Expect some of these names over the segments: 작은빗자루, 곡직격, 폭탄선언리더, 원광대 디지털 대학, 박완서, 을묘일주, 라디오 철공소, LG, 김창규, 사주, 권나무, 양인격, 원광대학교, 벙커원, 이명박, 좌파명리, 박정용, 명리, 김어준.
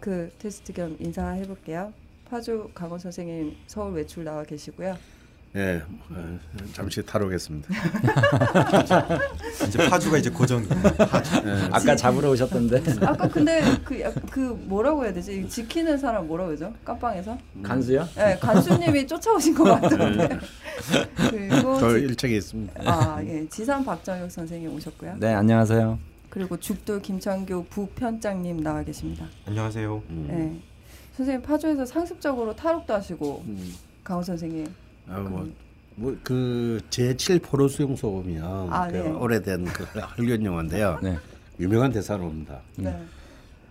마크 테스트 겸 인사해볼게요. 파주 강원 선생님 서울 외출 나와 계시고요. 예, 잠시 탈옥했습니다. 이제 파주가 이제 고정이에요. 파주. 네. 아까 잡으러 오셨던데. 아까 근데 그 뭐라고 해야 되지? 지키는 사람 뭐라고 그러죠? 깜빵에서? 간수요? 네, 간수님이 쫓아오신 것 같은데. 그리고 저 일찍 있습니다. 아, 예, 지산 박정용 선생님 오셨고요. 네, 안녕하세요. 그리고 죽돌 김창규 부편장님 나와 계십니다. 안녕하세요. 네, 선생님 파주에서 상습적으로 탈옥도 하시고 강원 선생님. 그 제7포로 수용소음이요. 그 네. 오래된 그 헐균 영화인데요. 네. 유명한 대사로입니다. 네.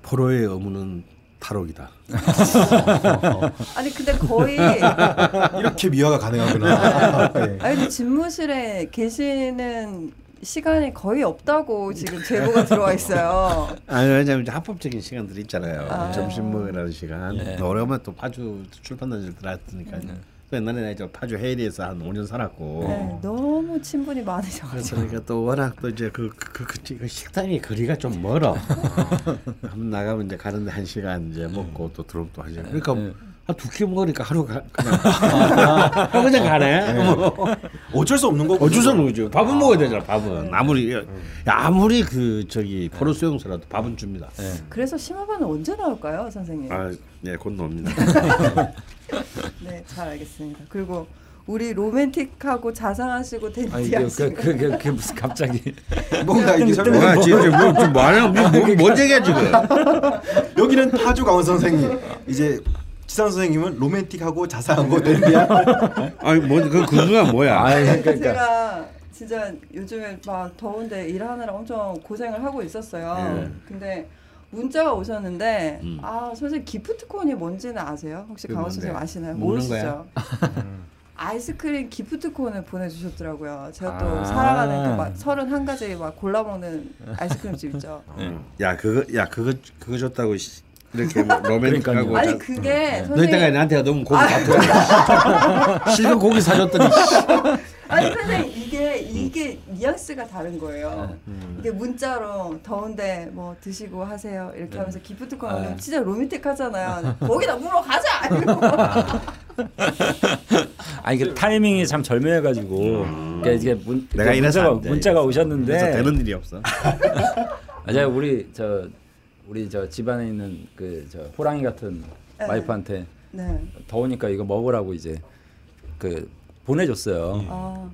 포로의 의무는 탈옥이다. 아니 근데 거의 이렇게 미화가 가능하구나. 네. 아니 근데 집무실에 계시는 시간이 거의 없다고 지금 제보가 들어와 있어요. 아니 왜냐면 합법적인 시간들이 있잖아요. 점심 먹으라는 시간. 네. 오랜만에 또 파주 출판단지를 들어왔으니까. 네. 옛날에 저 파주 헤이리에서 한 5년 살았고. 네, 너무 친분이 많으셔가지고. 그러니까 또 워낙 또 이제 그 식당이 거리가 좀 멀어. 한번 나가면 이제 가는데 한 시간 이제 먹고 또 들어오면 또 한 시간. 그러니까 한 두 끼 먹으니까 하루가 그냥 가네. 네. 어쩔 수 없는 거고. 어쩔 수 없는 거죠. 밥은 먹어야 되잖아. 밥은 아무리 그 저기 포로 수용소라도 밥은 줍니다. 네. 그래서 심화반은 언제 나올까요, 선생님? 아, 네, 곧 나옵니다. 네, 잘 알겠습니다. 그리고 우리 로맨틱하고 자상하시고 댄디하시고 그게 무슨 갑자기 뭔가 이게 설명이 지금 뭔 얘기야 지금. 여기는 파주 강원 선생님, 이제 지상 선생님은 로맨틱하고 자상하고 댄디야. 아니 뭐 그거가 뭐야. 아니, 그러니까. 제가 진짜 요즘에 막 더운데 일하느라 엄청 고생을 하고 있었어요. 근데 문자가 오셨는데 아 선생님 기프트콘이 뭔지는 아세요? 혹시 강원 선생님 아시나요? 모르시죠? 아이스크림 기프트콘을 보내주셨더라고요. 제가 또 사랑하는 그 31가지 막 골라 먹는 아이스크림집 있죠. 야 그거 줬다고 이렇게 로맨틱하고. 아니 그게 너 이때가 나한테 너무 고기 같아. 실컷 고기 사줬더니. 아니 선생님 이게 뉘앙스가 다른 거예요. 이게 문자로 더운데 뭐 드시고 하세요 이렇게 하면서 기프트콘 하면 진짜 로맨틱하잖아요. 거기다 물어 가자. 아 이게 타이밍이 참 절묘해가지고 그러니까 이게 내가 문자가 오셨는데 되는 일이 없어. 아자 우리 저 집안에 있는 그 저 호랑이 같은 와이프한테 더우니까 이거 먹으라고 이제 그 보내줬어요.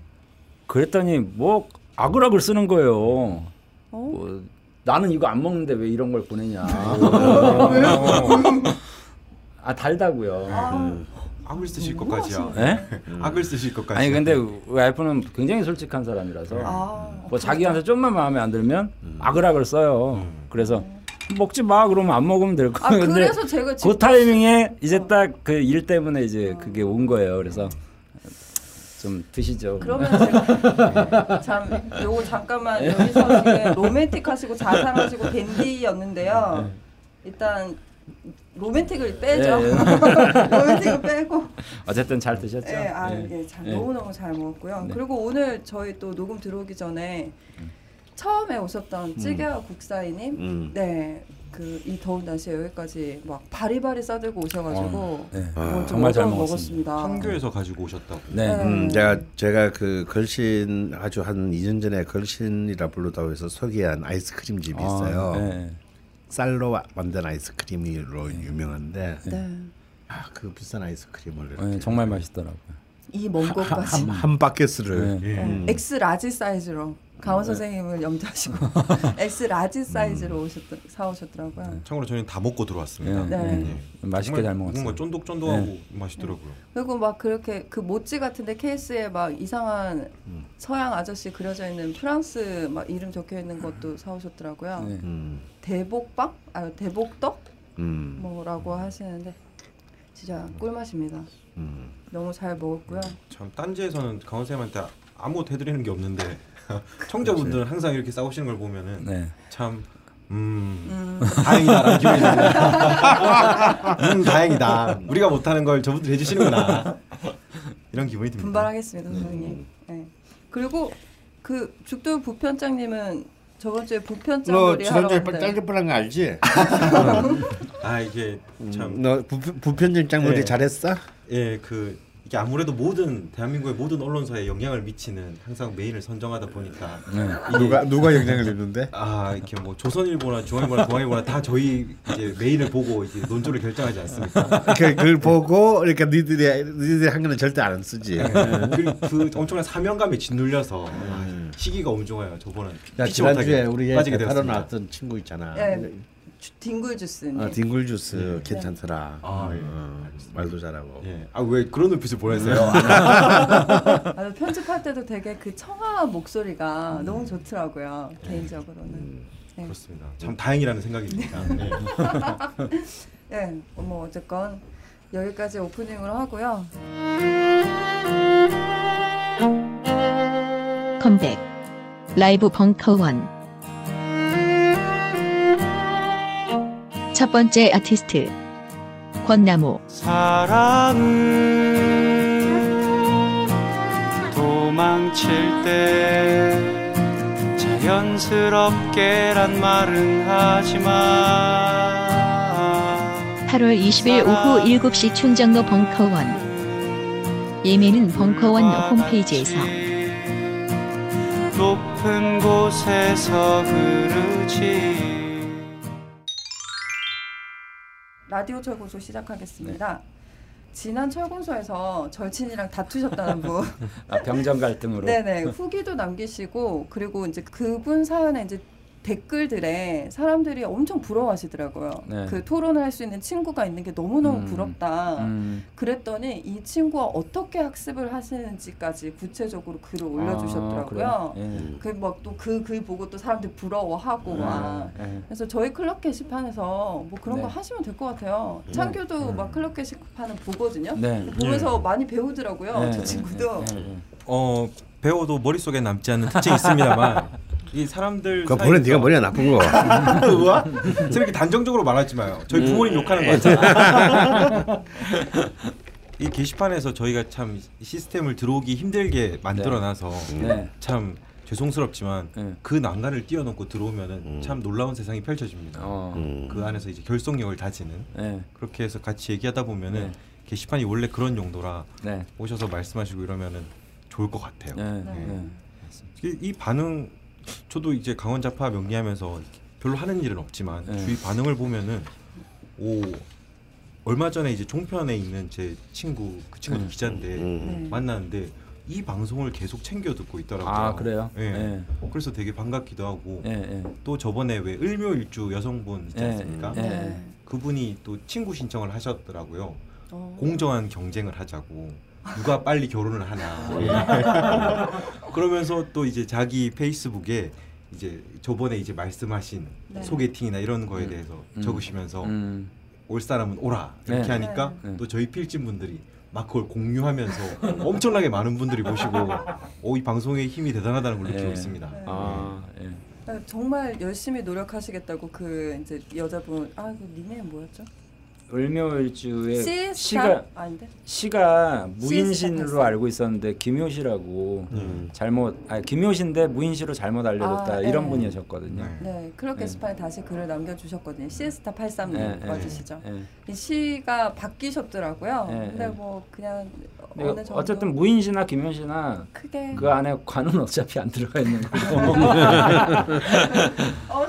그랬더니 뭐 아글아글 쓰는 거예요. 뭐, 나는 이거 안 먹는데 왜 이런 걸 보내냐. 아 달다고요. 악을 쓰실 것까지야. 네? 악을 쓰실 것까지. 아니 근데 와이프는 굉장히 솔직한 사람이라서 뭐 자기한테 좀만 마음에 안 들면 아글아글 써요. 그래서 먹지 마 그러면 안 먹으면 될 거예요. 아, 그래서 제가 그 타이밍에 이제 딱 그 일 때문에 이제 그게 온 거예요. 그래서. 좀 드시죠. 그러면 제가 요거 잠깐만 여기서 지금 로맨틱하시고 자상하시고 댄디였는데요. 일단 로맨틱을 빼죠. 예, 예. 로맨틱을 빼고. 어쨌든 잘 드셨죠? 네, 너무너무 잘 먹었고요. 네. 그리고 오늘 저희 또 녹음 들어오기 전에 처음에 오셨던 찌개와 국사이님, 네. 그 이 더운 날씨에 여기까지 막 바리바리 싸들고 오셔가지고 정말 잘 먹었습니다. 판교에서 가지고 오셨다고. 네. 제가 그 걸신 아주 한 2년 전에 걸신이라 부르다고 해서 소개한 아이스크림 집이 있어요. 쌀로 만든 아이스크림으로 유명한데 그 비싼 아이스크림을 정말 맛있더라고요. 이 먼 곳까지 한 바켓을 X 라지 사이즈로. 강원 선생님을 염두하시고 X 라지 사이즈로 사오셨더라고요. 참고로 저희는 다 먹고 들어왔습니다. 맛있게 잘 먹었어요. 뭔가 쫀득쫀득하고 맛있더라고요. 그리고 막 그렇게 그 모찌 같은데 케이스에 막 이상한 서양 아저씨 그려져 있는 프랑스 막 이름 적혀 있는 것도 사오셨더라고요. 대복빵? 아 대복떡? 뭐라고 하시는데 진짜 꿀맛입니다. 너무 잘 먹었고요. 참 딴지에서는 강원 선생님한테 아무것도 해드리는 게 없는데 청자분들은 항상 이렇게 싸우시는 걸 보면은 참 다행이다라는 기분이 듭니다. 다행이다. 우리가 못하는 걸 저분들 해주시는구나. 이런 기분이 듭니다. 분발하겠습니다, 선생님. 네. 그리고 그 죽돌 부편장님은 저번 주에 보편장 놀이 하러 갔는데. 너 지난주에 짧게 뻔한 거 알지? 아 이게 참. 너 보편장 놀이 예. 잘했어? 예, 그 이게 아무래도 모든 대한민국의 모든 언론사에 영향을 미치는 항상 메인을 선정하다 보니까 네. 누가 영향을 입는데? 아 이렇게 뭐 조선일보나 중앙일보나 동아일보나 다 저희 이제 메인을 보고 이제 논조를 결정하지 않습니까? 그걸 보고 그러니까 니들이 한 거는 절대 안 쓰지. 네. 그 엄청난 사명감에 짓눌려서 시기가 엄중해요. 저번에 지난주에 우리 바로 나왔던 친구 있잖아. 네. 딩굴주스님. 아 딩굴주스 네. 괜찮더라. 아, 예. 말도 잘하고. 예. 아 왜 그런 눈빛을 보내세요? 아, 편집할 때도 되게 그 청아한 목소리가 너무 좋더라고요. 네. 개인적으로는. 네. 그렇습니다. 참 다행이라는 생각입니다. 네. 네. 뭐 어쨌건 여기까지 오프닝으로 하고요. 컴백 라이브 벙커원. 첫 번째 아티스트 권나무. 사랑은 도망칠 때 자연스럽게란 말은 하지만 8월 20일 오후 7시 충정로 벙커원. 예매는 벙커원 홈페이지에서. 높은 곳에서 흐르지. 라디오 철공소 시작하겠습니다. 네. 지난 철공소에서 절친이랑 다투셨다는 분. 아, 병정 갈등으로. 네네. 후기도 남기시고 그리고 이제 그분 사연에 이제 댓글들에 사람들이 엄청 부러워하시더라고요. 네. 그 토론을 할 수 있는 친구가 있는 게 너무너무 부럽다. 그랬더니 이 친구가 어떻게 학습을 하시는지까지 구체적으로 글을 올려주셨더라고요. 그 막 또 그 글 보고 또 사람들이 부러워하고 막. 그래서 저희 클럽 게시판에서 뭐 그런 네. 거 하시면 될 것 같아요. 창규도 막 클럽 게시판은 보거든요. 네. 보면서 많이 배우더라고요. 저 친구도. 배워도 머릿속에 남지 않는 특징이 있습니다만 이 사람들 그거 보는 네가 머리가 나쁜 거. 우와? 이렇게 단정적으로 말하지 마요. 저희 부모님 욕하는 거 같잖아. 이 게시판에서 저희가 참 시스템을 들어오기 힘들게 만들어놔서 네. 참 죄송스럽지만 그 난간을 뛰어넘고 들어오면은 참 놀라운 세상이 펼쳐집니다. 그 안에서 이제 결속력을 다지는 그렇게 해서 같이 얘기하다 보면은 게시판이 원래 그런 용도라 오셔서 말씀하시고 이러면은 좋을 것 같아요. 이 반응 저도 이제 강원 좌파 명리하면서 별로 하는 일은 없지만 주위 반응을 보면은 오 얼마 전에 이제 종편에 있는 제 친구 그 친구도 기자인데 만났는데 이 방송을 계속 챙겨 듣고 있더라고요. 아 그래요? 예. 네. 그래서 되게 반갑기도 하고 또 저번에 왜 을묘일주 여성분 있지 않습니까? 그분이 또 친구 신청을 하셨더라고요. 공정한 경쟁을 하자고. 누가 빨리 결혼을 하나. 그러면서 또 이제 자기 페이스북에 이제 저번에 이제 말씀하신 소개팅이나 이런 거에 대해서 적으시면서 올 사람은 오라 이렇게 하니까 또 저희 필진 분들이 막 그걸 공유하면서 엄청나게 많은 분들이 보시고 이 방송의 힘이 대단하다는 걸 느끼고 있습니다. 아, 예. 정말 열심히 노력하시겠다고 그 이제 여자분 그 닉네임 뭐였죠? 을묘일주에 시가 무인신으로 알고 있었는데 김효시라고 김효시인데 무인시로 잘못 알려졌다 이런 분이셨거든요. 네, 클럽 게시판에 다시 글을 남겨주셨거든요. 시에스타 83님 맞으시죠? 이 시가 바뀌셨더라고요. 근데 뭐 그냥 어느 정도 어쨌든 무인시나 김효시나 크게 그 안에 관은 어차피 안 들어가 있는 거고.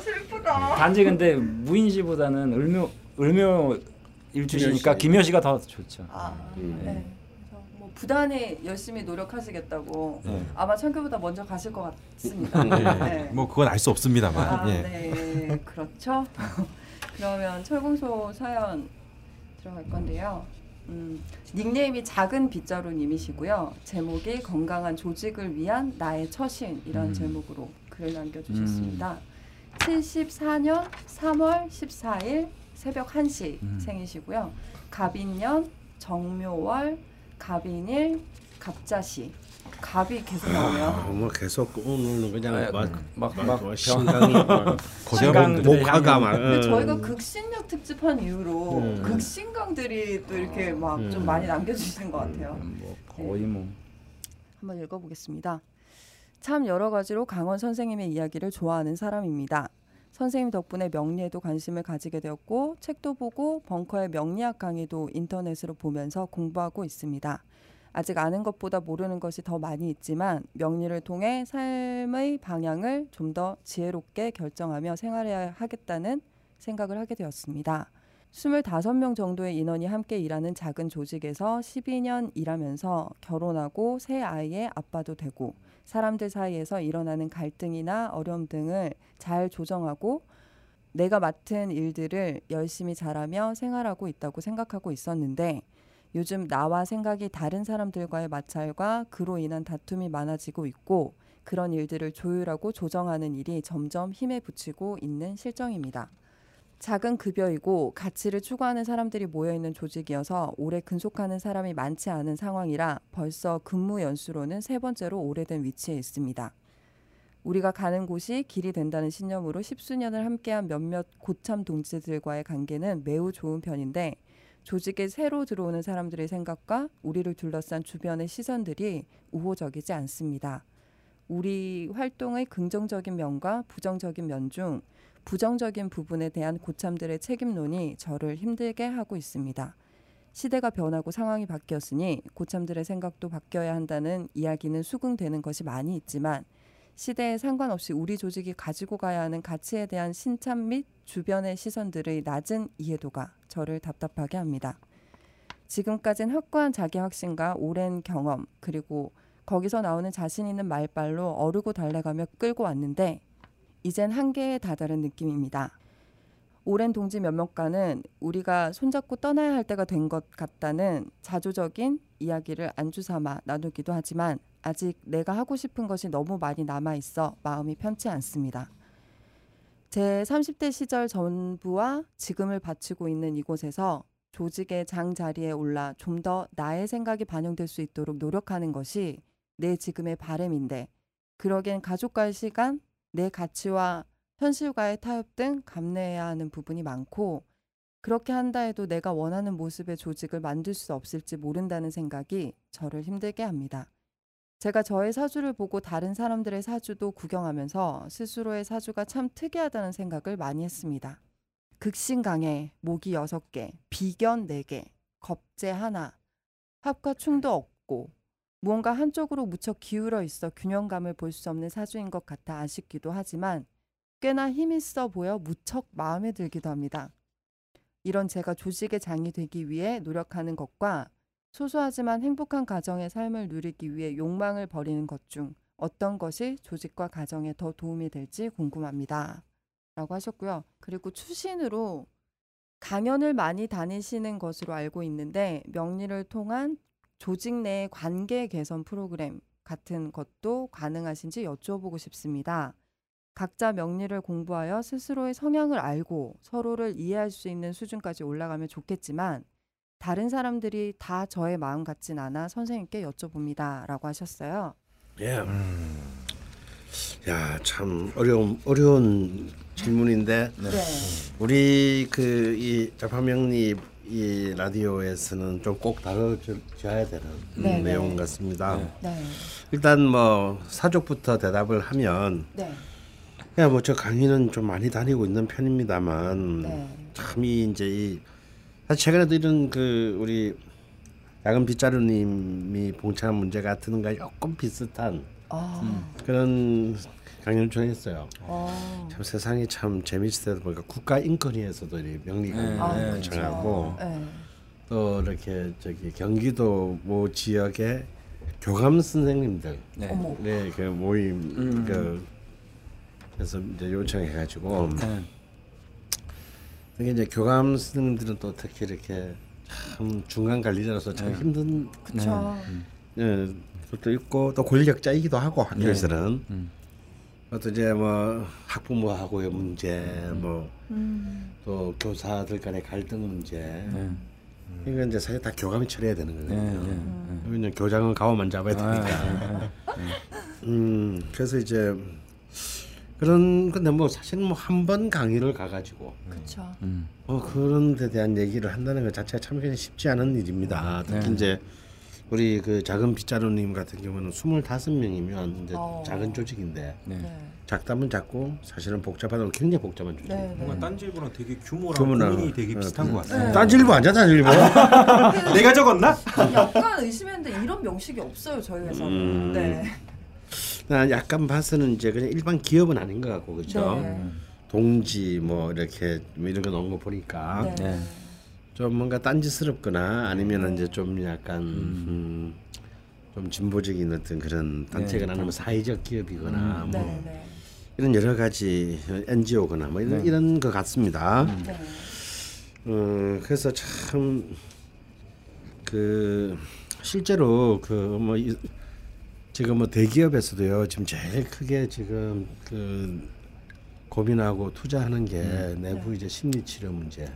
슬프다. 단지 근데 무인시보다는 을묘 일주시니까 김효시가 더 좋죠. 그래서 뭐 부단히 열심히 노력하시겠다고 아마 창규보다 먼저 가실 것 같습니다. 뭐 그건 알 수 없습니다만. 네, 그렇죠. 그러면 철공소 사연 들어갈 건데요. 닉네임이 작은빗자루님이시고요. 제목이 건강한 조직을 위한 나의 처신 이런 제목으로 글을 남겨주셨습니다. 74년 3월 14일 새벽 1시 생이시고요. 갑인년, 정묘월, 갑인일, 갑자시. 갑이 계속 나오네요. 뭐 계속 오늘 그냥 막 신강이 신강 목화가 막. 근데 저희가 극신력 특집한 이후로 극신강들이 또 이렇게 막 좀 많이 남겨주시는 것 같아요. 뭐 거의 뭐 한번 읽어보겠습니다. 참 여러 가지로 강원 선생님의 이야기를 좋아하는 사람입니다. 선생님 덕분에 명리에도 관심을 가지게 되었고 책도 보고 벙커의 명리학 강의도 인터넷으로 보면서 공부하고 있습니다. 아직 아는 것보다 모르는 것이 더 많이 있지만 명리를 통해 삶의 방향을 좀 더 지혜롭게 결정하며 생활해야 하겠다는 생각을 하게 되었습니다. 25명 정도의 인원이 함께 일하는 작은 조직에서 12년 일하면서 결혼하고 새 아이의 아빠도 되고 사람들 사이에서 일어나는 갈등이나 어려움 등을 잘 조정하고 내가 맡은 일들을 열심히 잘하며 생활하고 있다고 생각하고 있었는데 요즘 나와 생각이 다른 사람들과의 마찰과 그로 인한 다툼이 많아지고 있고 그런 일들을 조율하고 조정하는 일이 점점 힘에 부치고 있는 실정입니다. 작은 급여이고 가치를 추구하는 사람들이 모여있는 조직이어서 오래 근속하는 사람이 많지 않은 상황이라 벌써 근무 연수로는 3번째로 오래된 위치에 있습니다. 우리가 가는 곳이 길이 된다는 신념으로 십수년을 함께한 몇몇 고참 동지들과의 관계는 매우 좋은 편인데 조직에 새로 들어오는 사람들의 생각과 우리를 둘러싼 주변의 시선들이 우호적이지 않습니다. 우리 활동의 긍정적인 면과 부정적인 면 중 부정적인 부분에 대한 고참들의 책임론이 저를 힘들게 하고 있습니다. 시대가 변하고 상황이 바뀌었으니 고참들의 생각도 바뀌어야 한다는 이야기는 수긍되는 것이 많이 있지만 시대에 상관없이 우리 조직이 가지고 가야 하는 가치에 대한 신참 및 주변의 시선들의 낮은 이해도가 저를 답답하게 합니다. 지금까지는 확고한 자기 확신과 오랜 경험 그리고 거기서 나오는 자신 있는 말빨로 어르고 달래가며 끌고 왔는데 이젠 한계에 다다른 느낌입니다. 오랜 동지 몇몇과는 우리가 손잡고 떠나야 할 때가 된 것 같다는 자조적인 이야기를 안주삼아 나누기도 하지만 아직 내가 하고 싶은 것이 너무 많이 남아있어 마음이 편치 않습니다. 제 30대 시절 전부와 지금을 바치고 있는 이곳에서 조직의 장자리에 올라 좀 더 나의 생각이 반영될 수 있도록 노력하는 것이 내 지금의 바람인데 그러기엔 가족과의 시간, 내 가치와 현실과의 타협 등 감내해야 하는 부분이 많고 그렇게 한다 해도 내가 원하는 모습의 조직을 만들 수 없을지 모른다는 생각이 저를 힘들게 합니다. 제가 저의 사주를 보고 다른 사람들의 사주도 구경하면서 스스로의 사주가 참 특이하다는 생각을 많이 했습니다. 극신강에 모기 6개, 비견 4개, 겁재 1, 합과 충도 없고 무언가 한쪽으로 무척 기울어 있어 균형감을 볼 수 없는 사주인 것 같아 아쉽기도 하지만 꽤나 힘있어 보여 무척 마음에 들기도 합니다. 이런 제가 조직의 장이 되기 위해 노력하는 것과 소소하지만 행복한 가정의 삶을 누리기 위해 욕망을 버리는 것 중 어떤 것이 조직과 가정에 더 도움이 될지 궁금합니다. 라고 하셨고요. 그리고 추신으로 강연을 많이 다니시는 것으로 알고 있는데 명리를 통한 조직 내 관계 개선 프로그램 같은 것도 가능하신지 여쭤보고 싶습니다. 각자 명리를 공부하여 스스로의 성향을 알고 서로를 이해할 수 있는 수준까지 올라가면 좋겠지만 다른 사람들이 다 저의 마음 같진 않아 선생님께 여쭤봅니다. 라고 하셨어요. 예. 야, 참 어려운 질문인데 네. 우리 이 좌파명리 이 라디오에서는 좀 꼭 다뤄줘야 되는 네, 내용 네. 같습니다. 네. 일단 사족부터 대답을 하면 네. 그냥 저 강의는 좀 많이 다니고 있는 편입니다만 네. 참 사실 최근에도 이런 우리 작은빗자루님이 봉찬 문제 같은 거 조금 비슷한 그런 강연을 했어요. 참 세상이 참 재밌을 때 보니까 국가인권위에서도 명리가 정하고 또 이렇게 경기도 모 지역의 교감 선생님들 네, 그 모임 그래서 이제 요청해가지고 이게 이제 교감 선생님들은 또 특히 이렇게 참 중간 관리자로서 참 힘든 그쵸. 네, 그것도 있고 또 권력자이기도 하고 학교에서는. 또 이제 학부모하고의 문제, 또 교사들 간의 갈등 문제, 이건 이제 사실 다 교감이 처리해야 되는 거거든요. 왜냐면 교장은 가오만 잡아야 되니까. 그래서 이제 근데 사실 한 번 강의를 가가지고, 그런 데 대한 얘기를 한다는 것 자체가 참 쉽지 않은 일입니다. 특히 이제 우리 그 작은 빗자루님 같은 경우는 25명이면 이제 작은 조직인데 작다면 작고 사실은 복잡하다면 굉장히 복잡한 조직. 뭔가 딴질보랑 되게 규모랑 고민이 되게 비슷한 것 같아요. 딴질보 아니야 딴질보. 내가 적었나? 약간 의심했는데 이런 명식이 없어요 저희 회사는. 네. 난 약간 봐서는 이제 그냥 일반 기업은 아닌 것 같고 그렇죠. 네. 동지 뭐 이렇게 이런 거 넣은 거 보니까. 네. 좀 뭔가 딴지스럽거나 아니면 이제 좀 약간 좀 진보적인 어떤 그런 단체거나 아니면 사회적 기업이거나 뭐 이런 여러 가지 NGO거나 뭐 이런 것 같습니다. 그래서 참 그 실제로 그 뭐 지금 뭐 대기업에서도요 지금 제일 크게 지금 그 고민하고 투자하는 게 내부 이제 심리치료 문제.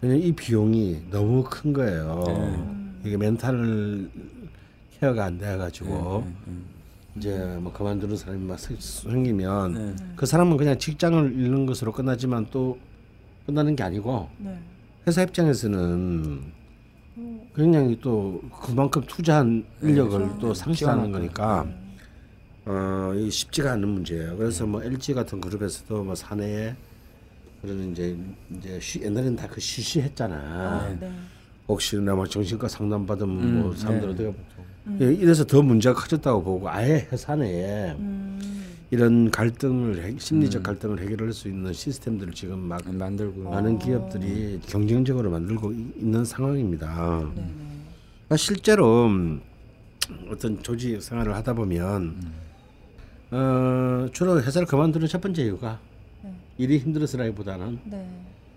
왜냐면 이 비용이 너무 큰 거예요. 이게 멘탈 케어가 안 돼가지고 이제 뭐 그만두는 사람이 막 생기면 그 사람은 그냥 직장을 잃는 것으로 끝나지만 또 끝나는 게 아니고 회사 입장에서는 그냥 또 그만큼 투자한 인력을 또 상실하는 거니까 이 쉽지가 않은 문제예요. 그래서 뭐 LG 같은 그룹에서도 뭐 사내에 그러는 이제 옛날에는 다 그 시시했잖아. 혹시나 막 정신과 상담받으면 뭐 사람들 어떻게 이래서 더 문제가 커졌다고 보고 아예 회사 내에 이런 갈등을 심리적 갈등을 해결할 수 있는 시스템들을 지금 막 만들고 많은 기업들이 경쟁적으로 만들고 있는 상황입니다. 실제로 어떤 조직 생활을 하다 보면 주로 회사를 그만두는 첫 번째 이유가 일이 힘들어서라기보다는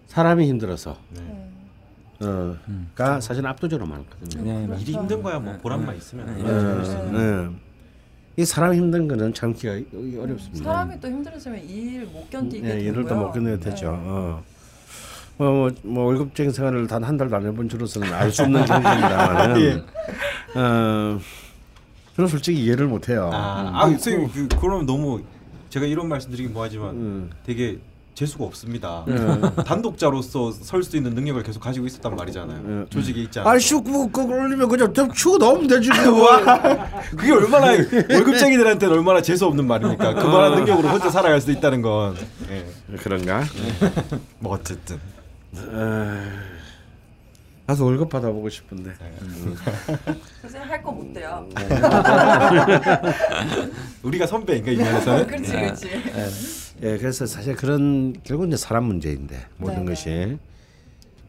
사람이 힘들어서 가 사실 압도적으로 많거든요. 일이 힘든 거야 뭐 보람만 있으면 이 사람 힘든 거는 참기가 어렵습니다. 사람이 또 힘들어지면 일 못 견디게 되고요. 일을 또 못 견뎌야 되죠. 뭐 월급쟁이 생활을 단 한 달도 안 해본 저로서는 알 수 없는 경우입니다만 저는 솔직히 이해를 못해요. 선생님 그럼 너무 제가 이런 말씀드리긴 뭐하지만 되게 재수가 없습니다. 단독자로서 설 수 있는 능력을 계속 가지고 있었단 말이잖아요. 조직에 있지 않아요. 그걸 올리면 그냥 치고 넣으면 되지. 그게 얼마나 월급쟁이들한테는 얼마나 재수 없는 말입니까. 그만한 능력으로 혼자 살아갈 수 있다는 건. 그런가? 뭐 어쨌든. 가서 월급 받아보고 싶은데. 그래서 할 거 못 돼요. 우리가 선배인가 이 면에서는. 그렇지. 예, 그래서 사실 그런 결국 이제 사람 문제인데 모든 것이.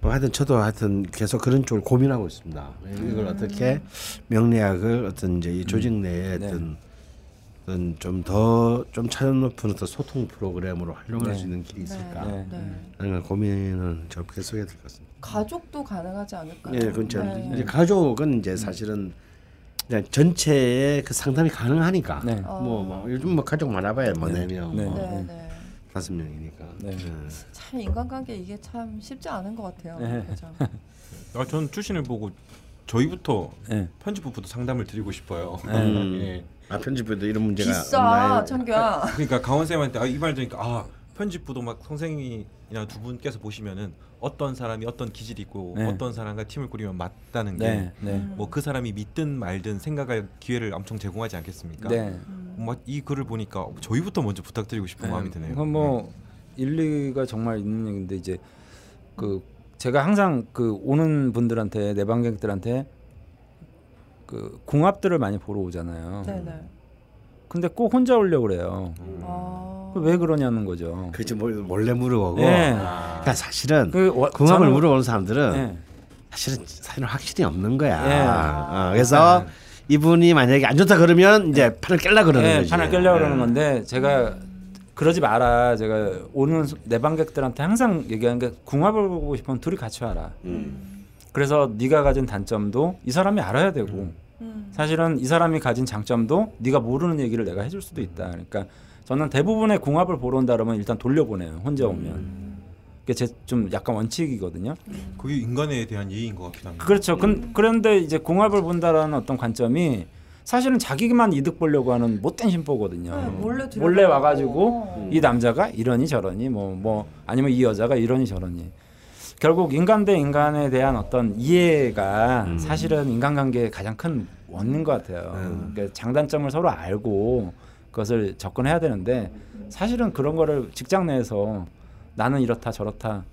뭐 하여튼 저도 하여튼 계속 그런 쪽을 고민하고 있습니다. 이걸 어떻게 명리학을 어떤 이제 이 조직 내에 어떤 좀 더 좀 차원 높은 어떤 소통 프로그램으로 활용할 수 있는 길이 있을까. 그런 고민을 저 계속 해야 될 것 같습니다. 가족도 가능하지 않을까요? 그렇죠. 이제 가족은 이제 사실은 그냥 전체의 그 상담이 가능하니까. 뭐 요즘 뭐 가족 많아봐야 뭐 4명, 5명이니까. 참 인간관계 이게 참 쉽지 않은 것 같아요. 그죠? 저는 출신을 보고 저희부터 편집부부터 상담을 드리고 싶어요. 편집부도 이런 문제가 비싸, 창규야. 그러니까 강원 쌤한테 이 말 들으니까 편집부도 막 선생님이나 두 분께서 보시면은 어떤 사람이 어떤 기질이 있고 어떤 사람과 팀을 꾸리면 맞다는 게 뭐 그 사람이 믿든 말든 생각할 기회를 엄청 제공하지 않겠습니까? 뭐 이 글을 보니까 저희부터 먼저 부탁드리고 싶은 마음이 드네요. 이건 뭐 일리가 정말 있는 얘기인데 이제 그 제가 항상 그 오는 분들한테 내방객들한테 그 궁합들을 많이 보러 오잖아요. 근데 꼭 혼자 오려고 그래요. 왜 그러냐는 거죠. 그렇지 몰래 물어보고. 그러니까 사실은 궁합을 물어보는 사람들은 사실은 확실히 없는 거야. 그래서 이분이 만약에 안 좋다 그러면 이제 판을 깰라 그러는 거지. 판을 깰려 그러는 건데 제가 그러지 마라. 제가 오는 내방객들한테 항상 얘기하는 게 궁합을 보고 싶으면 둘이 같이 와라. 그래서 네가 가진 단점도 이 사람이 알아야 되고 사실은 이 사람이 가진 장점도 네가 모르는 얘기를 내가 해줄 수도 있다. 그러니까 저는 대부분의 궁합을 보러 온다 그러면 일단 돌려보내요. 혼자 오면. 그게 제 좀 약간 원칙이거든요. 그게 인간에 대한 예의인 것 같긴 합니다. 그렇죠. 그런데 이제 궁합을 본다라는 어떤 관점이 사실은 자기만 이득 보려고 하는 못된 심보거든요. 몰래 와가지고 이 남자가 이러니 저러니 뭐 아니면 이 여자가 이러니 저러니. 결국 인간 대 인간에 대한 어떤 이해가 사실은 인간관계의 가장 큰 원인 것 같아요. 그러니까 장단점을 서로 알고 그것을 접근해야 되는데 사실은 그런 거를 직장 내에서 나는 이렇다 저렇다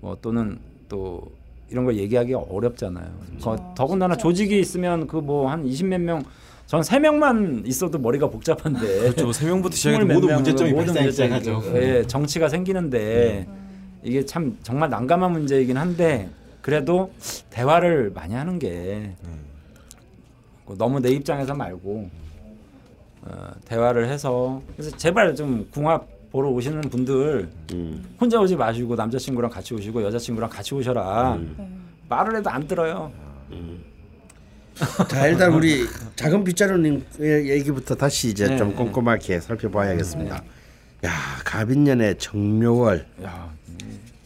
뭐 또는 또 이런 걸 얘기하기가 어렵잖아요. 그렇죠. 더군다나 진짜. 조직이 있으면 그 뭐 한 20몇 명 전 3명만 있어도 머리가 복잡한데 그렇죠. 3명부터 시작해서 모든 문제점이 발생하죠. 예, 정치가 생기는데 이게 참 정말 난감한 문제이긴 한데 그래도 대화를 많이 하는 게 너무 내 입장에서 말고 대화를 해서 그래서 제발 좀 궁합 보러 오시는 분들 혼자 오지 마시고 남자친구랑 같이 오시고 여자친구랑 같이 오셔라. 말을 해도 안 들어요. 자 일단 우리 작은 빗자루님의 얘기부터 다시 이제 네, 좀 꼼꼼하게 살펴봐야겠습니다. 네. 야 갑인년의 정묘월.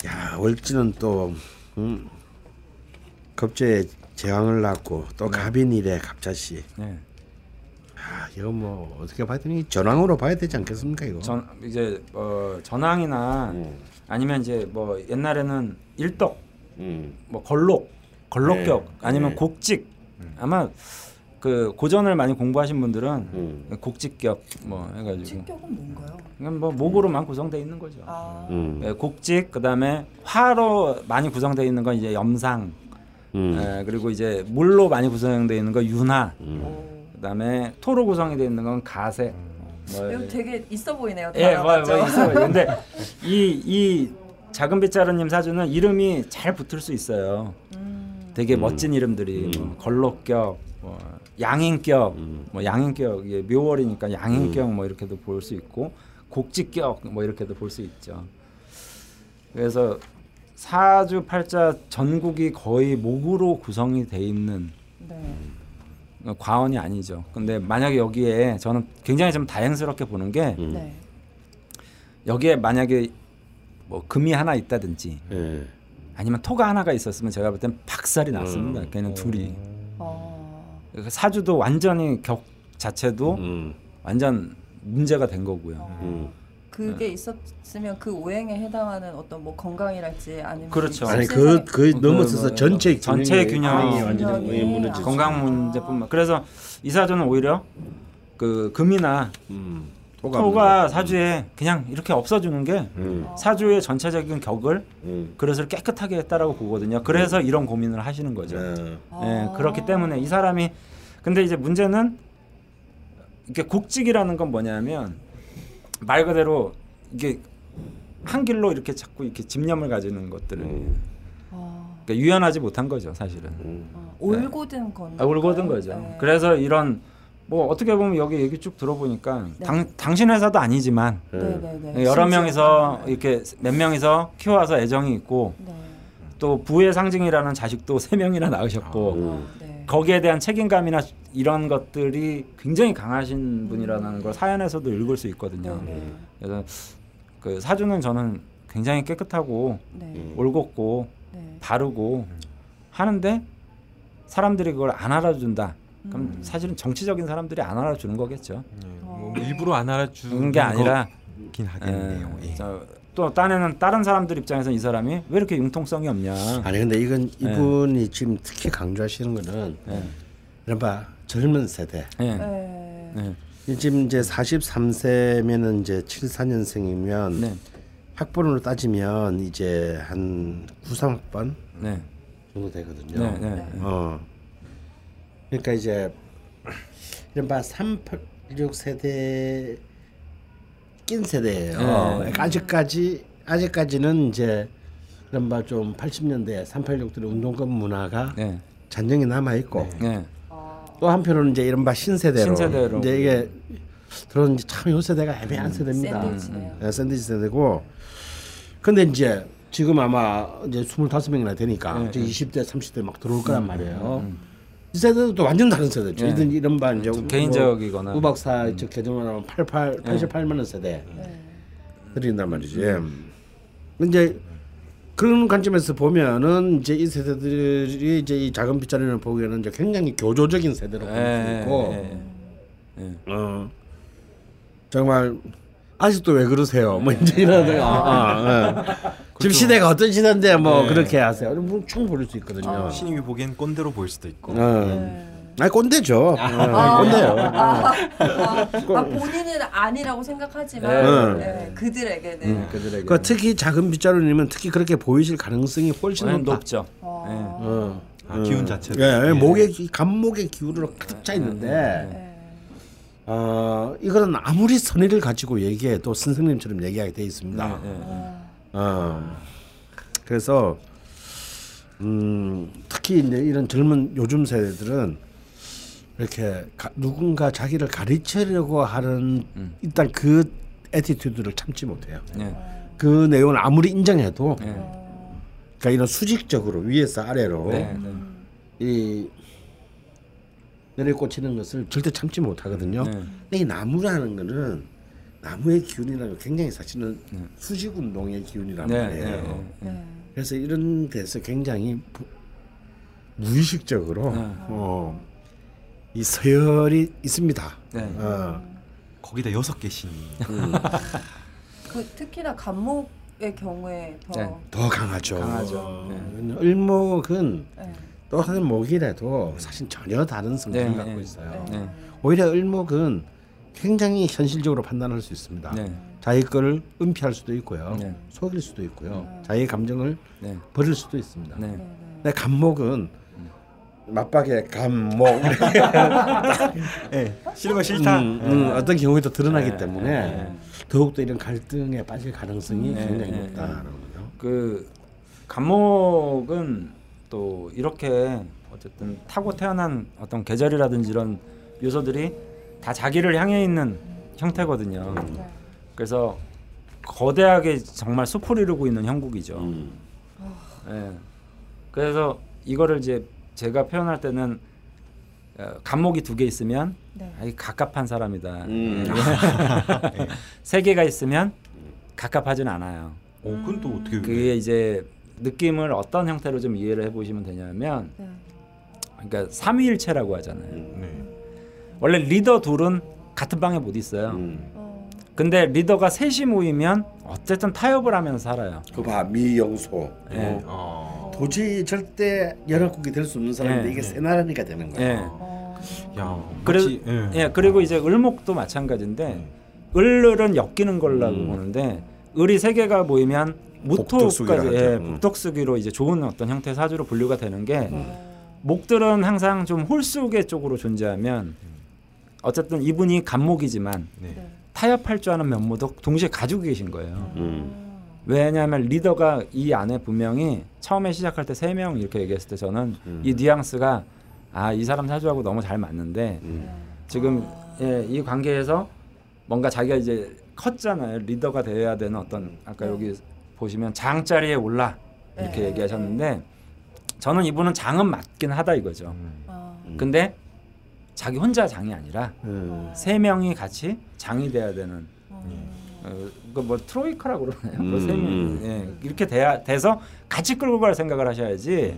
야 월지는 또 겁재에 제왕을 낳고 또 네. 갑인일에 갑자시. 네. 아, 이거 뭐 어떻게 봐야 되니 전황으로 봐야 되지 않겠습니까 이거? 전 이제 전황이나 아니면 이제 뭐 옛날에는 일덕, 뭐 걸록격 네. 아니면 네. 곡직. 아마 그 고전을 많이 공부하신 분들은 곡직격 뭐 해가지고 곡직격은 뭔가요? 그냥 뭐 목으로만 구성되어 있는 거죠. 아. 네, 곡직 그다음에 화로 많이 구성되어 있는 건 이제 염상 네, 그리고 이제 물로 많이 구성되어 있는 건 윤화 그다음에 토로 구성이 되어 있는 건 가세 뭐, 되게 있어 보이네요. 예, 뭐 있어 보이네요. 근데 이 작은 빗자루님 사주는 이름이 잘 붙을 수 있어요. 되게 멋진 이름들이 뭐 걸록격, 뭐 양인격, 뭐 양인격 이게 묘월이니까 양인격 뭐 이렇게도 볼 수 있고 곡직격 뭐 이렇게도 볼 수 있죠. 그래서 사주 팔자 전국이 거의 목으로 구성이 돼 있는 네. 과언이 아니죠. 근데 만약에 여기에 저는 굉장히 좀 다행스럽게 보는 게 네. 여기에 만약에 뭐 금이 하나 있다든지. 네. 아니면 토가 하나가 있었으면 제가 볼 땐 박살이 났습니다. 걔는 둘이. 사주도 완전히 격 자체도 완전 문제가 된 거고요. 그게 있었으면 그 오행에 해당하는 어떤 뭐 건강이랄지 아니면 그렇죠. 아니 그 넘어서서 전체 균형이 완전히 무너지죠. 건강 문제뿐만. 그래서 이 사주는 오히려 그 금이나 토가 사주에 그냥 이렇게 없어주는 게 사주의 전체적인 격을 그릇을 깨끗하게 했다라고 보거든요. 그래서 이런 고민을 하시는 거죠. 예, 그렇기 때문에 이 사람이 근데 이제 문제는 이게 곡직이라는 건 뭐냐면 말 그대로 이게 한 길로 이렇게 자꾸 이렇게 집념을 가지는 것들을 그러니까 유연하지 못한 거죠, 사실은. 올고든 건. 아, 올고든 거죠. 네. 그래서 이런. 뭐 어떻게 보면 여기 얘기 쭉 들어보니까 네. 당신 회사도 아니지만 네. 여러 명이서 이렇게 몇 명이서 키워와서 애정이 있고 네. 또 부의 상징이라는 자식도 3명이나 낳으셨고 네. 거기에 대한 책임감이나 이런 것들이 굉장히 강하신 분이라는 걸 사연에서도 읽을 수 있거든요. 네. 그래서 그 사주는 저는 굉장히 깨끗하고 네. 올곧고 네. 바르고 하는데 사람들이 그걸 안 알아준다. 그럼 사실은 정치적인 사람들이 안 알아주는 거겠죠. 뭐 일부러 안 알아주는 게 아니라 긴 하겠네요. 예. 또 다른 사람들 입장에서는 이 사람이 왜 이렇게 융통성이 없냐. 아니 근데 이건 이분이 지금 특히 강조하시는 거는 이른바 젊은 세대. 지금 이제 43세면은 이제 74년생이면 네. 학번으로 따지면 이제 한 93학번 네. 정도 되거든요. 그러니까 이제 이른바 386세대 낀 세대예요. 그러니까 아직까지는 이제 이른바 좀 80년대 386들의 운동권 문화가 잔정이 남아 있고 또 한편으로는 이제 이른바 신세대로 이제 이게 들어온 참 요 세대가 애매한 세대입니다. 샌드위치 세대고 근데 이제 지금 아마 이제 25명이나 되니까 이제 20대 30대 막 들어올 거란 말이에요. 이 세대도 또 완전 다른 세대죠. 이른바 이제 개인적이거나 우박사 계정으로 하면 88, 88만 원 세대들인단 말이지. 이제 그런 관점에서 보면은 이제 이 세대들이 이제 이 작은 빗자루를 보기에는 이제 굉장히 교조적인 세대로 볼 수 있고, 정말 아직도 왜 그러세요? 뭐 이제 이런 지금 시대가 어떤 시대인데 뭐 네. 그렇게 하세요. 충분히 부를 수 있거든요. 아. 신입이 보기엔 꼰대로 보일 수도 있고. 아니 꼰대죠. 꼰대요. 본인은 아니라고 생각하지만 네, 그들에게는. 그들에게는. 그러니까 특히 작은 빗자루님은 특히 그렇게 보이실 가능성이 훨씬 높죠. 기운 자체도. 예, 목에 간목의 기운으로 가득 차 있는데. 이거는 아무리 선의를 가지고 얘기해도 선생님처럼 얘기하게 돼 있습니다. 그래서 특히 이런 젊은 요즘 세대들은 이렇게 누군가 자기를 가르치려고 하는 일단 그 애티튜드를 참지 못해요. 그 내용을 아무리 인정해도 그러니까 이런 수직적으로 위에서 아래로 이 내려꽂히는 것을 절대 참지 못하거든요. 근데 이 나무라는 거는 나무의 기운이라는 굉장히 사실은 수직 운동의 기운이란 말이에요. 그래서 이런 데서 굉장히 무의식적으로 이 서열이 있습니다. 거기다 6개 신이. 그 특히나 간목의 경우에 더 강하죠. 을목은 또 하는 목이라도 사실 전혀 다른 성격을 갖고 있어요. 오히려 을목은 굉장히 현실적으로 판단할 수 있습니다. 자기 거를 은폐할 수도 있고요. 속일 수도 있고요. 자기의 감정을 버릴 수도 있습니다. 근데 간목은 맞박에 간목 싫은 거 싫다. 어떤 경우에도 드러나기 때문에 더욱더 이런 갈등에 빠질 가능성이 굉장히 높다라는 거죠. 그 간목은 또 이렇게 어쨌든 타고 태어난 어떤 계절이라든지 이런 요소들이 다 자기를 향해 있는 형태거든요. 그래서 거대하게 정말 숲을 이루고 있는 형국이죠. 그래서 이거를 이제 제가 표현할 때는 간목이 2개 있으면 아이 갑갑한 사람이다. 3개가 있으면 갑갑하진 않아요. 그건 또 어떻게 그게 이제 느낌을 어떤 형태로 좀 이해를 해보시면 되냐면 그러니까 삼위일체라고 하잖아요. 원래 리더 2은 같은 방에 못 있어요. 근데 리더가 3이 모이면 어쨌든 타협을 하면서 살아요. 그 봐 미영소 도저히 절대 연합국이 될 수 없는 사람인데 이게 세 나라니까 되는 거예요. 그리고 이제 을목도 마찬가지인데 을은 엮이는 걸라고 보는데 을이 3개가 모이면 무토까지 복덕수기로 이제 좋은 어떤 형태의 사주로 분류가 되는 게 목들은 항상 좀 홀수계 쪽으로 존재하면 어쨌든 이분이 간목이지만 타협할 줄 아는 면모도 동시에 가지고 계신 거예요. 왜냐하면 리더가 이 안에 분명히 처음에 시작할 때 3명 이렇게 얘기했을 때 저는 이 뉘앙스가 아, 이 사람 사주하고 너무 잘 맞는데 지금 이 관계에서 뭔가 자기가 이제 컸잖아요. 리더가 되어야 되는 어떤 아까 여기 보시면 장자리에 올라 이렇게 얘기하셨는데 저는 이분은 장은 맞긴 하다 이거죠. 근데 자기 혼자 장이 아니라 3명이 같이 장이 돼야 되는 그 뭐 트로이카라고 그러나요? 그 3명이 이렇게 돼서 같이 끌고 갈 생각을 하셔야지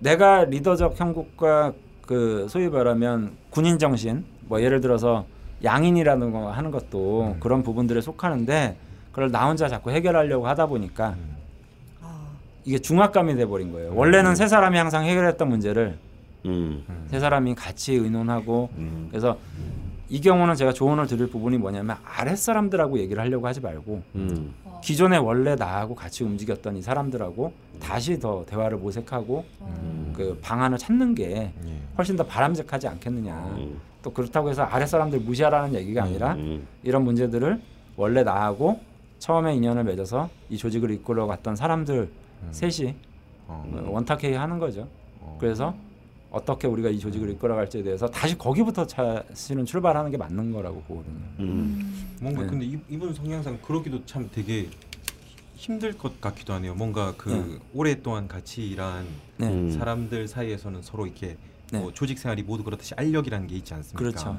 내가 리더적 형국과 그 소위 말하면 군인 정신 뭐 예를 들어서 양인이라는 거 하는 것도 그런 부분들에 속하는데 그걸 나 혼자 자꾸 해결하려고 하다 보니까 이게 중압감이 돼버린 거예요. 원래는 3사람이 항상 해결했던 문제를 3사람이 같이 의논하고 그래서 이 경우는 제가 조언을 드릴 부분이 뭐냐면 아랫사람들하고 얘기를 하려고 하지 말고 기존에 원래 나하고 같이 움직였던 이 사람들하고 다시 더 대화를 모색하고 그 방안을 찾는 게 훨씬 더 바람직하지 않겠느냐. 또 그렇다고 해서 아랫사람들 무시하라는 얘기가 아니라 이런 문제들을 원래 나하고 처음에 인연을 맺어서 이 조직을 이끌어 갔던 사람들 3이 원탁회의 하는 거죠. 그래서 어떻게 우리가 이 조직을 이끌어 갈지에 대해서 다시 거기부터 사실은 출발하는 게 맞는 거라고 보거든요. 뭔가 근데 이분 성향상 그러기도 참 되게 힘들 것 같기도 하네요. 뭔가 그 오랫동안 같이 일한 사람들 사이에서는 서로 이렇게 뭐 조직 생활이 모두 그렇듯이 알력이라는 게 있지 않습니까? 그렇죠.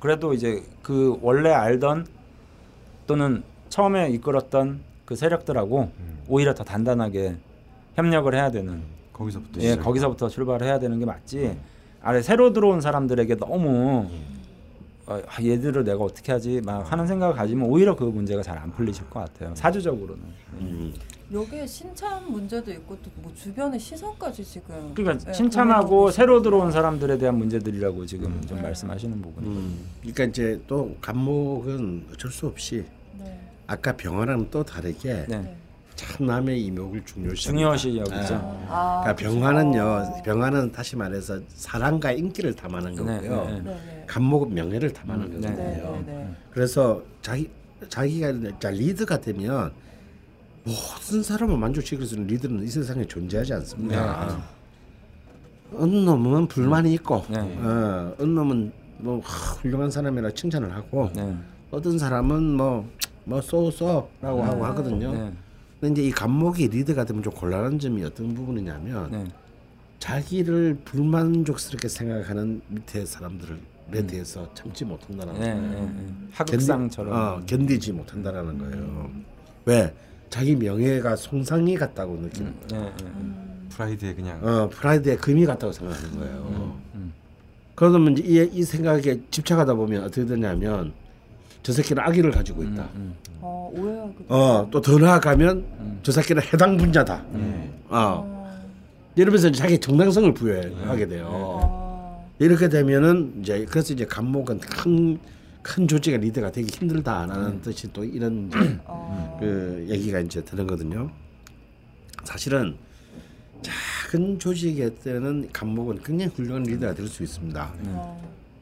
그래도 이제 그 원래 알던 또는 처음에 이끌었던 그 세력들하고 오히려 더 단단하게 협력을 해야 되는 거기서부터 거기서부터 출발을 해야 되는 게 맞지. 아래 새로 들어온 사람들에게 너무 얘들을 내가 어떻게 하지 막 하는 생각을 가지면 오히려 그 문제가 잘 안 풀리실 것 같아요. 사주적으로는. 여기에 신참 문제도 있고 또 뭐 주변의 시선까지 지금. 그러니까 신참하고 새로 들어온 사람들에 대한 문제들이라고 지금 좀 말씀하시는 부분이. 그러니까 이제 또 간목은 어쩔 수 없이 아까 병화랑 또 다르게 참 남의 이목을 중요시 여기죠. 그러니까 병화는요, 병화는 다시 말해서 사랑과 인기를 담아는 거고요. 간목은 명예를 담아는 거거든요. 그래서 자기가 리드가 되면 모든 사람을 만족시킬 수 있는 리드는 이 세상에 존재하지 않습니다. 어느 놈은 불만이 있고, 어느 놈은 뭐 훌륭한 사람이라 칭찬을 하고, 어떤 사람은 뭐 소소라고 하고 하거든요. 근데 이제 이 간목이 리드가 되면 좀 곤란한 점이 어떤 부분이냐면 자기를 불만족스럽게 생각하는 밑에 사람들을 대해서 참지 못한다는 거예요. 하극상처럼 견디지 못한다라는 거예요. 왜? 자기 명예가 손상이 같다고 느끼는 거예요. 프라이드에 그냥. 프라이드에 금이 같다고 생각하는 거예요. 그러면 이제 이 생각에 집착하다 보면 어떻게 되냐면 저 새끼는 악의를 가지고 있다. 오해하고. 또 더 나아가면 저 새끼는 해당 분야다. 이러면서 자기 정당성을 부여하게 돼요. 이렇게 되면은 이제 그래서 이제 간목은 큰 조직의 리더가 되기 힘들다라는 뜻이 또 이런 이제 그 얘기가 이제 드는 거든요. 사실은 작은 조직에 때는 간목은 굉장히 훌륭한 리더가 될 수 있습니다.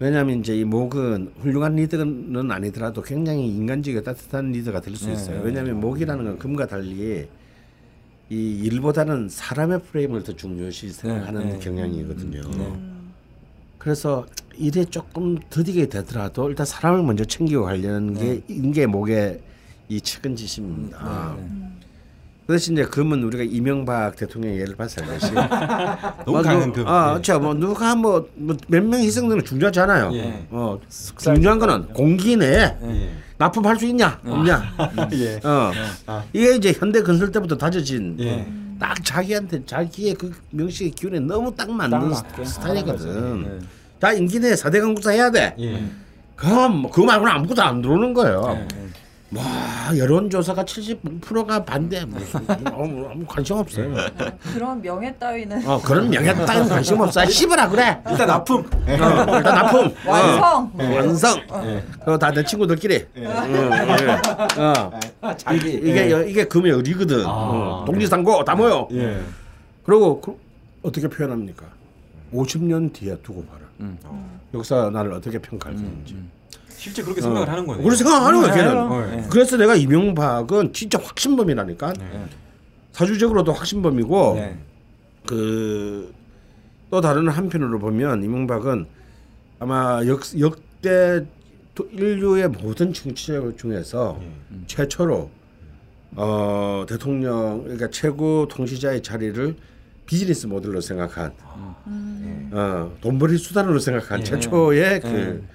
왜냐하면 이제 이 목은 훌륭한 리더는 아니더라도 굉장히 인간적이고 따뜻한 리더가 될 수 있어요. 왜냐하면 목이라는 건 금과 달리 이 일보다는 사람의 프레임을 더 중요시 생각하는 경향이거든요. 그래서 일에 조금 더디게 되더라도 일단 사람을 먼저 챙기고 가려는 게 인계 목의 이 측은지심입니다. 그래서 이제 금은 우리가 이명박 대통령 예를 봤을 때 너무 강한 금. 그렇죠. 뭐 누가 몇 명 희생되는 중요하지 않아요. 중요한 거는 공기 내에 납품할 수 있냐 없냐. 이게 이제 현대건설 때부터 다져진 딱 자기한테 자기의 그 명식의 기운에 너무 딱 맞는 스타일이거든. 자 임기 내에 4대 강국사 해야 돼. 그럼 그거 말고는 아무것도 안 들어오는 거예요. 뭐 여론조사가 70%가 반대 무슨 아무 관심 없어요. 그런 명예 따위는 그런 명예 따위는 관심 없어. 씹으라 그래. 일단 납품. 완성. 그리고 다 내 친구들끼리. 자기 이게 금의 의리거든. 독립상고 다 모여. 그리고 어떻게 표현합니까? 50년 뒤에 두고 봐라. 역사 나를 어떻게 평가할 건지. 실제 그렇게 생각을 하는 거예요. 그렇게 생각하는 거예요. 걔는. 그래서 내가 이명박은 진짜 확신범이라니까. 사주적으로도 확신범이고 그 또 다른 한편으로 보면 이명박은 아마 역대 인류의 모든 정치자 중에서 최초로 대통령 그러니까 최고 통치자의 자리를 비즈니스 모델로 생각한 돈 벌이 수단으로 생각한 최초의 그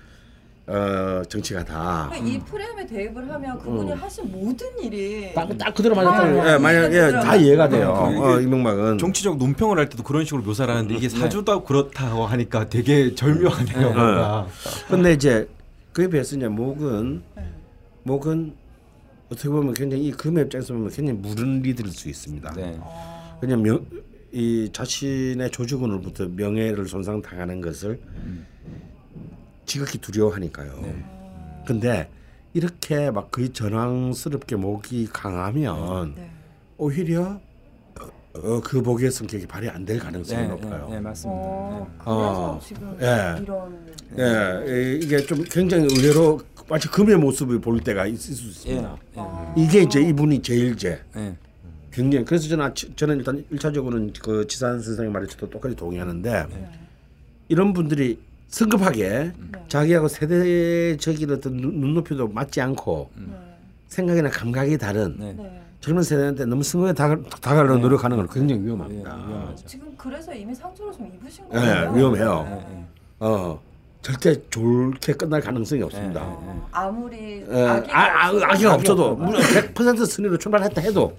정치가다. 그러니까 이 프레임에 대입을 하면 그분이 하신 모든 일이 딱 그대로 맞았다는 거예요. 다 이해가 돼요. 이명박은 정치적 논평을 할 때도 그런 식으로 묘사를 하는데 이게 사주도 그렇다고 하니까 되게 절묘하네요. 근데 이제 그에 비해서 이제 목은 어떻게 보면 굉장히 이 금의 입장에서 보면 굉장히 무른 리드일 수 있습니다. 그냥 이 자신의 조직원으로부터 명예를 손상당하는 것을 지극히 두려워하니까요. 근데 이렇게 막 거의 전황스럽게 목이 강하면 오히려 그 목의 성격이 발휘 안 될 가능성이 높아요. 맞습니다. 그래서 지금 이런 이게 좀 굉장히 의외로 마치 금의 모습을 볼 때가 있을 수 있습니다. 이게 이제 이분이 제일제. 굉장히 그래서 저는 일단 1차적으로는 그 지산 선생님 말에 저도 똑같이 동의하는데 이런 분들이 성급하게 자기하고 세대적인 어떤 눈높이도 맞지 않고 생각이나 감각이 다른 젊은 세대한테 너무 스무에 다가가려고 노력하는 건 굉장히 위험합니다. 지금 그래서 이미 상처를 좀 입으신 거예요. 위험해요. 절대 좋게 끝날 가능성이 없습니다. 아무리 악의가 없어도 100% 순위로 출발했다 해도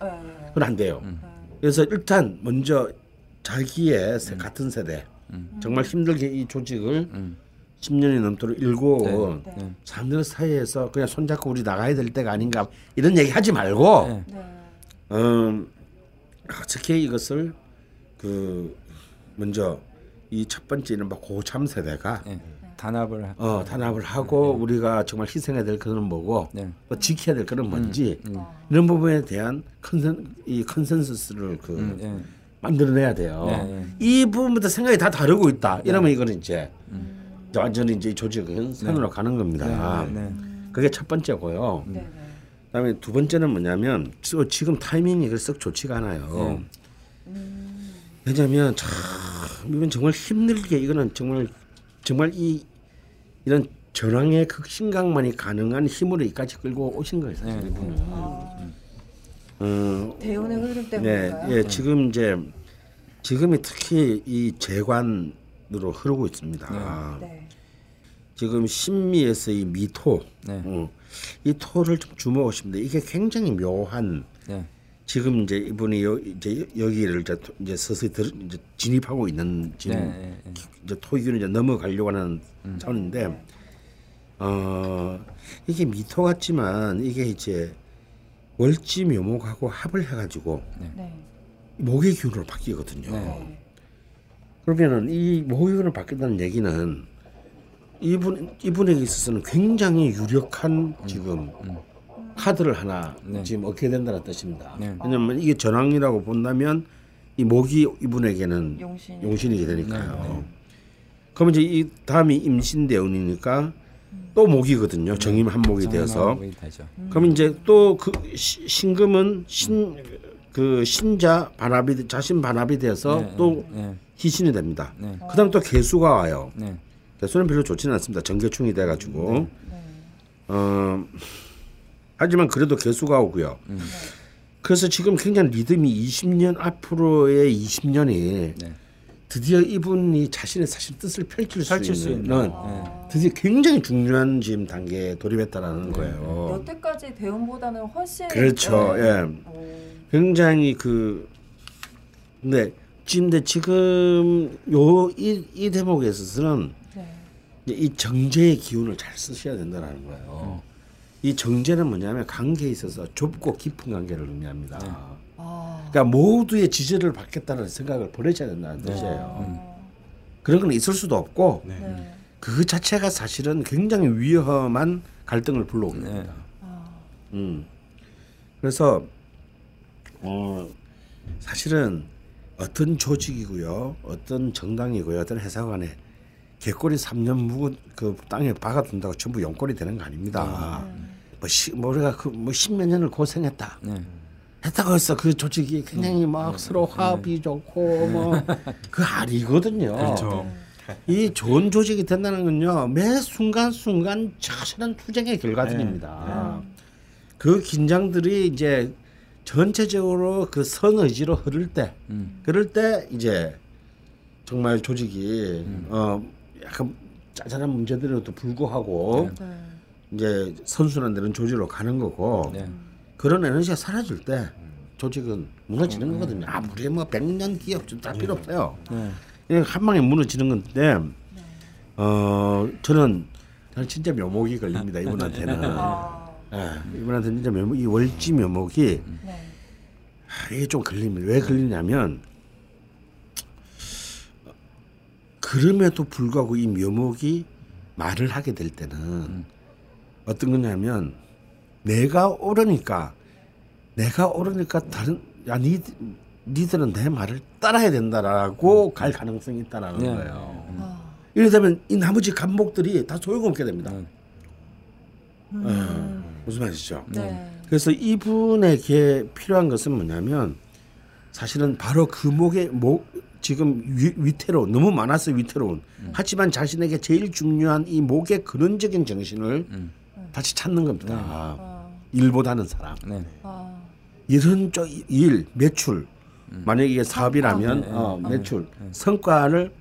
그건 안 돼요. 그래서 일단 먼저 자기의 같은 세대 정말 힘들게 이 조직을 10년이 넘도록 일고 네. 네. 사람들 사이에서 그냥 손잡고 우리 나가야 될 때가 아닌가 이런 얘기 하지 말고 네. 어떻게 이것을 그 먼저 이 첫 번째 이른바 고참 세대가 네. 단합을 단합을 하고 네. 우리가 정말 희생해야 될 그런 뭐고 네. 또 지켜야 될 그런 뭔지 이런 부분에 대한 컨센서스를 그 네. 만들어내야 돼요. 네, 네. 이 부분부터 생각이 다 다르고 있다. 이러면 네. 이거는 이제 완전히 이제 조직은 산으로 네. 가는 겁니다. 네, 네, 네. 그게 첫 번째고요. 네, 네. 그다음에 두 번째는 뭐냐면 지금 타이밍이 썩 좋지가 않아요. 네. 왜냐하면 참 이건 정말 힘들게 이거는 정말 이런 전황의 극심각만이 가능한 힘으로 이까지 끌고 오신 거예요. 사실 네. 대운의 흐름 때문인가요? 네, 예, 지금 이제 지금이 특히 이 재관으로 흐르고 있습니다. 네. 네. 지금 신미에서 이 미토, 네. 이 토를 좀 주목하십니다. 이게 굉장히 묘한. 네. 지금 이제 이분이 이제 여기를 이제 서서히 이제 진입하고 있는 지금 네. 이제 토기운을 이제 넘어가려고 하는 차원인데, 이게 미토 같지만 이게 이제 월지 묘목하고 합을 해가지고 네. 목의 기운으로 바뀌거든요. 네. 그러면은 이 목의 기운으로 바뀐다는 얘기는 이분에게 있어서는 굉장히 유력한 지금 카드를 하나 네. 지금 얻게 된다는 뜻입니다. 네. 왜냐하면 이게 전황이라고 본다면 이 목이 이분에게는 용신이게 되니까요. 네. 네. 그러면 이제 이 다음이 임신대운이니까. 또 목이거든요. 정임 한 목이 되어서. 그럼 이제 또 그 신금은 그 신자 반합이 자신 반합이 되어서 네, 또 네. 희신이 됩니다. 네. 그다음 또 개수가 와요. 네. 개수는 별로 좋지는 않습니다. 정계충이 돼가지고. 네. 네. 하지만 그래도 개수가 오고요. 네. 그래서 지금 굉장히 리듬이 20년 앞으로의 20년이. 네. 드디어 이분이 자신의 사실 뜻을 펼칠 수 있는 드디어 굉장히 중요한 지금 단계에 돌입했다라는 거예요. 여태까지 대운보다는 훨씬 그렇죠. 예. 굉장히 그 근데 지금 이 대목에 있어서는 네. 이제 이 정제의 기운을 잘 쓰셔야 된다라는 거예요. 이 정제는 뭐냐면 관계에 있어서 좁고 깊은 관계를 의미합니다. 네. 그러니까 모두의 지지를 받겠다는 생각을 버려야 된다는 뜻이에요. 그런 건 있을 수도 없고 네. 그 자체가 사실은 굉장히 위험한 갈등을 불러옵니다. 네. 그래서 사실은 어떤 조직이고요, 어떤 정당이고요, 어떤 회사관에 개꼬리 3년 묵은 그 땅에 박아둔다고 전부 용꼬리 되는 거 아닙니다. 우리가 뭐 십몇 년을 고생했다. 네. 했다고 해서 그 조직이 굉장히 막 서로 화합이 좋고 뭐 그 아니거든요. 그렇죠. 이 좋은 조직이 된다는 건요 매 순간순간 처절한 투쟁의 결과들입니다. 그 긴장들이 이제 전체적으로 그 선의지로 흐를 때, 그럴 때 이제 정말 조직이 약간 짜잘한 문제들에도 불구하고 이제 선순환되는 조직으로 가는 거고. 네. 그런 에너지가 사라질 때 조직은 무너지는 거거든요. 아무리 뭐 100년 기업 좀 다 필요 없어요. 그냥 한 방에 무너지는 건데 저는 진짜 묘목이 걸립니다. 이분한테는. 네, 이분한테는 진짜 이 월지 묘목이 이게 좀 걸립니다. 왜 걸리냐면 그럼에도 불구하고 이 묘목이 말을 하게 될 때는 어떤 거냐면 내가 오르니까 다른 니들은 내 말을 따라야 된다라고 갈 가능성이 있다라는 거예요. 이러다면 이 나머지 간목들이 다 소용없게 됩니다. 무슨 말이죠? 네. 그래서 이분에게 필요한 것은 뭐냐면 사실은 바로 그 목 지금 위태로운 너무 많아서 위태로운 하지만 자신에게 제일 중요한 이 목의 근원적인 정신을 다시 찾는 겁니다. 네. 일 못하는 사람. 네. 이런 쪽 일, 매출. 만약에 이게 사업이라면 매출. 성과를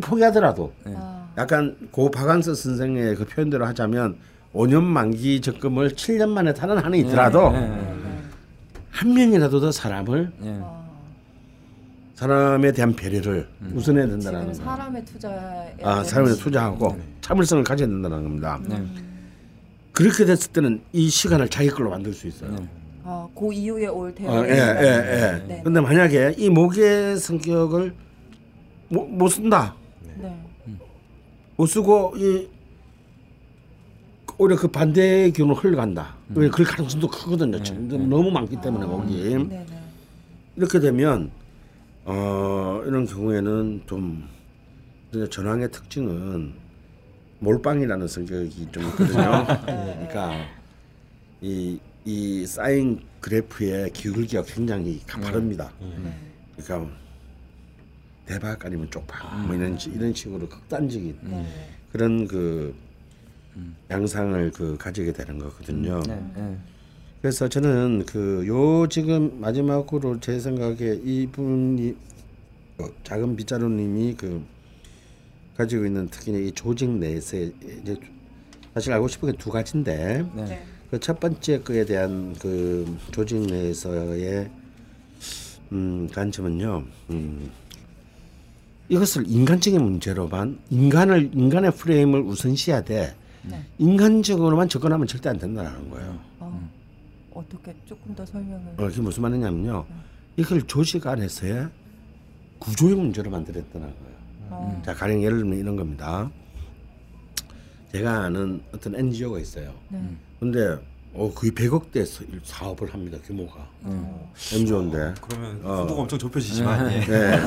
포기하더라도 약간 고 박완서 선생의 그 표현대로 하자면 5년 만기 적금을 7년 만에 타는 한이 있더라도 한 명이라도 더 사람을 사람에 대한 배려를 우선해야 된다는 거예요. 사람에 투자해. 아, 사람에 투자하고 네. 참을성을 가져야 된다는 겁니다. 네. 그렇게 됐을 때는 이 시간을 자기 걸로 만들 수 있어요. 네. 아, 그 이후에 올 대화. 아, 예, 예, 예. 그런데 네. 만약에 이 목의 성격을 못 쓴다. 네. 못 쓰고 이 오히려 그 반대의 경우로 흘러간다. 왜 그럴 가능성도 크거든요. 지금 네. 너무 많기 때문에 거기. 네. 이렇게 되면 이런 경우에는 좀 전황의 특징은 몰빵이라는 성격이 좀 있거든요. 네. 그러니까 이 사인 그래프의 기울기가 굉장히 가파릅니다. 그러니까 대박 아니면 쪽박 뭐 이런 식으로 극단적인 그런 그 양상을 그 가지게 되는 거거든요. 그래서 저는 그 요 지금 마지막으로 제 생각에 이분이 작은 빗자루님이 그 가지고 있는 특히 이 조직 내에서 이제 사실 알고 싶은 게 두 가지인데 네. 그 첫 번째 거에 대한 그 조직 내에서의 관점은요. 이것을 인간적인 문제로만 인간의 프레임을 우선시해야 돼. 네. 인간적으로만 접근하면 절대 안 된다는 거예요. 어떻게 조금 더 설명을? 이게 무슨 말이냐면요. 이걸 조직 안에서의 구조의 문제로 만들었다는 거예요. 자, 가령 예를 들면 이런 겁니다. 제가 아는 어떤 NGO가 있어요. 근데 거의 100억대에서 사업을 합니다. 규모가. MGO인데. 그러면 규모가 엄청 좁혀지지만 네. 네.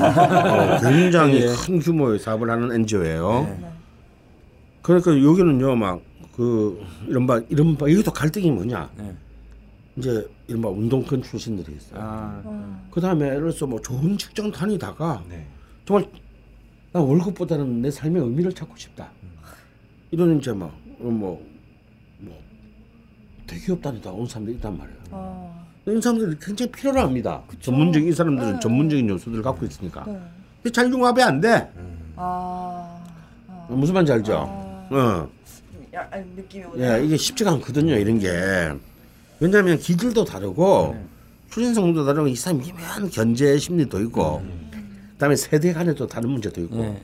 굉장히 네. 큰 규모의 사업을 하는 NGO예요. 네. 그러니까 여기는요. 막 그 이른바 여기도 갈등이 뭐냐. 네. 이제 이른바 운동권 출신들이 있어요. 그 다음에 예를 들어서 뭐 좋은 직장 다니다가 네. 정말 나 월급보다는 내 삶의 의미를 찾고 싶다. 이런 이제 막 뭐 대기업 다니다 온 사람들이 있단 말이에요. 이런 사람들이 굉장히 필요로 합니다. 그쵸? 전문적인 이 사람들은 네. 전문적인 요소들을 갖고 있으니까. 네. 근데 잘 융합이 안 돼. 무슨 말인지 알죠? 느낌이 오네요. 예, 이게 쉽지가 않거든요. 이런 게. 왜냐하면 기질도 다르고 추진성도 다르고 이 사람 미묘한 견제 심리도 있고 그다음에 세대 간에도 다른 문제도 있고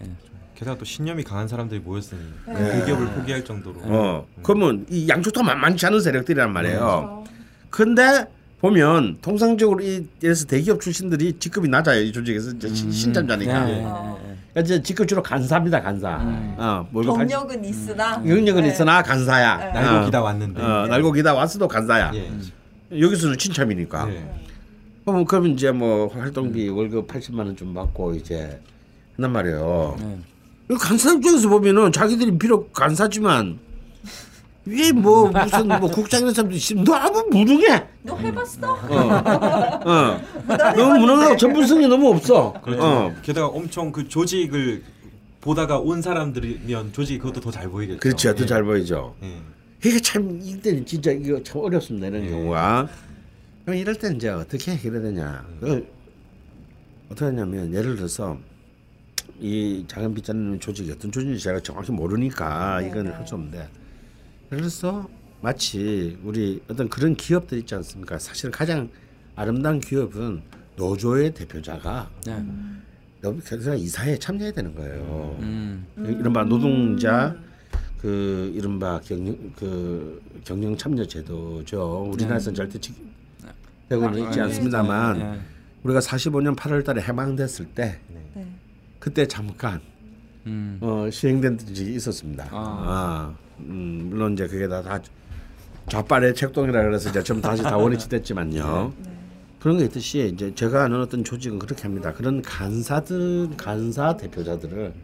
게다가 또 신념이 강한 사람들이 모였으니 그 기업을 포기할 정도로 그러면 이 양쪽 다 많지 않은 세력들이란 말이에요. 그런데 보면 통상적으로 이래서 대기업 출신들이 직급이 낮아요. 이 조직에서 신참자니까 이제 직급 주로 간사입니다. 간사. 경력은 있으나. 경력은 네. 있으나 간사야. 네. 날고 기다 왔는데. 날고 기다 왔어도 간사야. 예. 여기서는 친참이니까. 네. 그럼 이제 뭐 활동비 월급 80만 원 좀 받고 이제 한단 말이에요. 네. 간사 입장에서 보면은 자기들이 비록 간사지만 왜 뭐 무슨 뭐 국장이라는 사람도 있으면 너 아무 무능해. 너 해봤어? 너무 무능하고 전문성이 너무 없어. 그렇죠. 게다가 엄청 그 조직을 보다가 온 사람들이면 조직이 그것도 더 잘 보이겠죠. 그렇죠, 더 잘 보이죠. 이게 참 이때는 진짜 이거 참 어렵습니다 이런 경우가. 그럼 이럴 때는 이제 어떻게 해결해야 되냐? 어떻게 하냐면 예를 들어서 이 작은 빗자루 조직이 어떤 조직인지 제가 정확히 모르니까 이건 할 수 없는데. 그래서 마치 우리 어떤 그런 기업들 있지 않습니까? 사실은 가장 아름다운 기업은 노조의 대표자가 그래서 이사에 참여해야 되는 거예요. 이른바 노동자 그 이른바 경영 참여 제도죠. 우리나라에서는 절대 되고는 있지 않습니다만 우리가 45년 8월달에 해방됐을 때 그때 잠깐 시행된 적이 있었습니다. 물론 이제 그게 다 좌빨의 책동이라 그래서 이제 좀 다시 다 원위치됐지만요. 네. 그런 게 있듯이 이제 제가 아는 어떤 조직은 그렇게 합니다. 그런 간사 대표자들을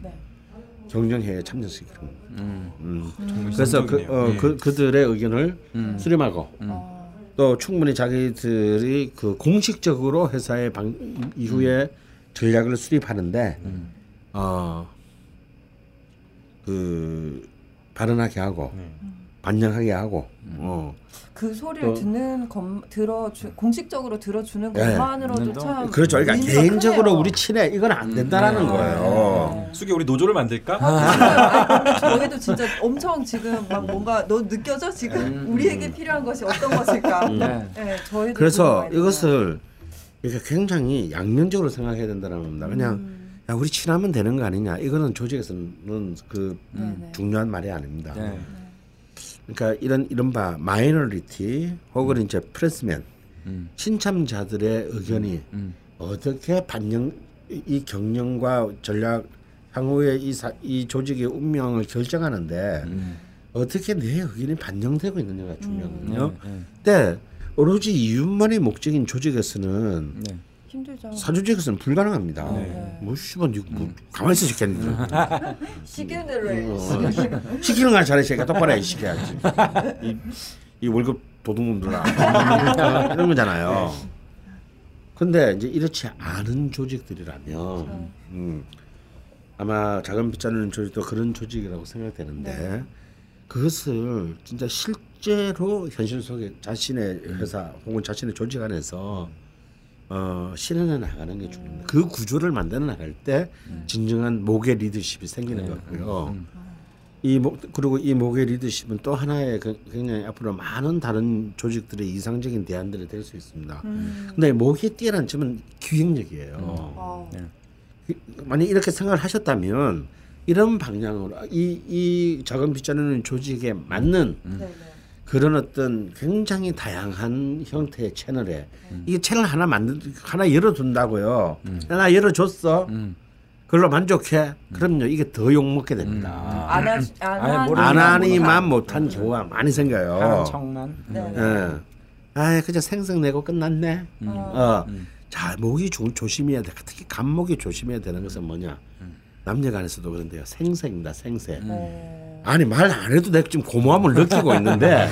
경영회에 참여시키는 겁니다. 그래서 그들의 의견을 수렴하고 또 충분히 자기들이 그 공식적으로 회사의 이후에 전략을 수립하는데 그 발언하게 하고 반영하게 하고 그 소리를 공식적으로 들어주는 것만으로도 참 그렇죠. 그러니까 개인적으로 우리 친해 이건 안 된다라는 거예요. 숙이 우리 노조를 만들까? 저희도 진짜 엄청 지금 막 뭔가 너 느껴져? 지금 우리에게 필요한 것이 어떤 것일까? 그래서 이것을 그러니까 굉장히 양면적으로 생각해야 된다는 겁니다. 그냥 야, 우리 친하면 되는 거 아니냐, 이거는 조직에서는 그 중요한 말이 아닙니다. 네. 그러니까 이른바 마이너리티 혹은 이제 프레스맨 신참자들의 의견이 어떻게 반영, 이 경영과 전략 향후의 이 조직의 운명을 결정하는데 어떻게 내 의견이 반영되고 있느냐가 중요하거든요. 근데 오로지 이윤만의 목적인 조직에서는 힘들죠. 사조직에서는 불가능합니다. 네. 뭐 씨발 뭐 가만히 있어 죽겠는데. 시키는 해. 시키는 거 잘해시니까 똑바로 해 시켜야지. 이 월급 도둑놈들아 이런 거잖아요. 근데 이제 이렇지 않은 조직들이라면 아마 작은빗자루는 조직도 그런 조직이라고 생각되는데 네. 그것을 진짜 실제로 현실 속에 자신의 회사 혹은 자신의 조직 안에서 실현해 나가는 게 중요합니다. 그 구조를 만들어 나갈 때 진정한 목의 리더십이 생기는 것 같고요. 그리고 이 목의 리더십은 또 하나의 굉장히 앞으로 많은 다른 조직들의 이상적인 대안들이 될 수 있습니다. 근데 목의 뛰어난 점은 기획력이에요. 만약 이렇게 생각을 하셨다면 이런 방향으로 이 작은빗자루는 조직에 맞는 그런 어떤 굉장히 다양한 형태의 채널에 이게 채널 하나 열어둔다고요. 나 열어줬어. 그걸로 만족해. 그럼요. 이게 더 욕먹게 됩니다. 안 하니만 못한 경우가 많이 생겨요. 청난. 아, 그냥 생성내고 끝났네. 자, 목이 조심해야 돼. 특히 간목이 조심해야 되는 것은 뭐냐. 남녀간에서도 그런데요. 생색입니다. 생색. 아니 말 안 해도 내가 지금 고마움을 느끼고 있는데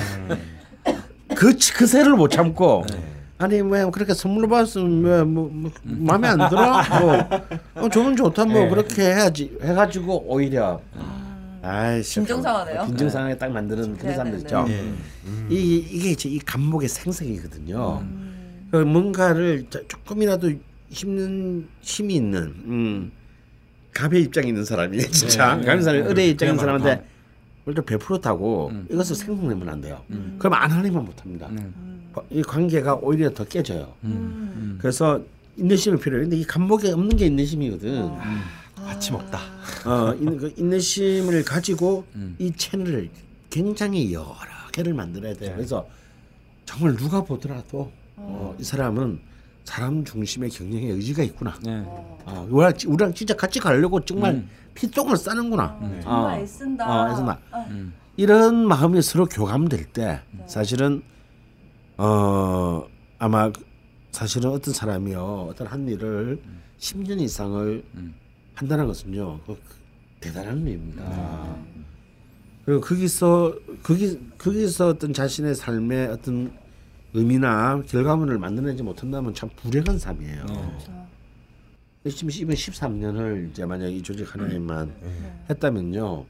그 새를 못 참고 아니 왜 그렇게 선물로 받았으면 왜 뭐 마음에 안 들어? 좋은 좋다 뭐 그렇게 해야지 해가지고 오히려 빈정상하네요. 빈정상하게 딱 만드는 그런 사람들 있죠. 이게 이제 이 간목의 생색이거든요. 뭔가를 조금이라도 힘이 있는 갑의 입장에 있는 사람이 진짜 갑의 사람이 을의 입장에 있는 사람한테 일단 100%다고 이것을 생성내면 안 돼요. 그럼 안 하니만 못합니다. 이 관계가 오히려 더 깨져요. 그래서 인내심이 필요해요. 근데 이 간목에 없는 게 인내심이거든. 같이 먹다. 인내심을 가지고 이 채널을 굉장히 여러 개를 만들어야 돼요. 그래서 정말 누가 보더라도 이 사람은 사람 중심의 경영에 의지가 있구나. 우리랑 진짜 같이 가려고 정말 피똥을 싸는구나. 정말 애쓴다. 이런 마음이 서로 교감될 때 사실은 아마 사실은 어떤 사람이요 어떤 한 일을 10년 이상을 한다는 것은요 대단한 일입니다. 그리고 거기서 어떤 자신의 삶의 어떤 의미나 결과물을 만들어내지 못한다면 참 불행한 삶이에요. 지금 13년을 이제 만약 이 조직 하나님만 했다면요,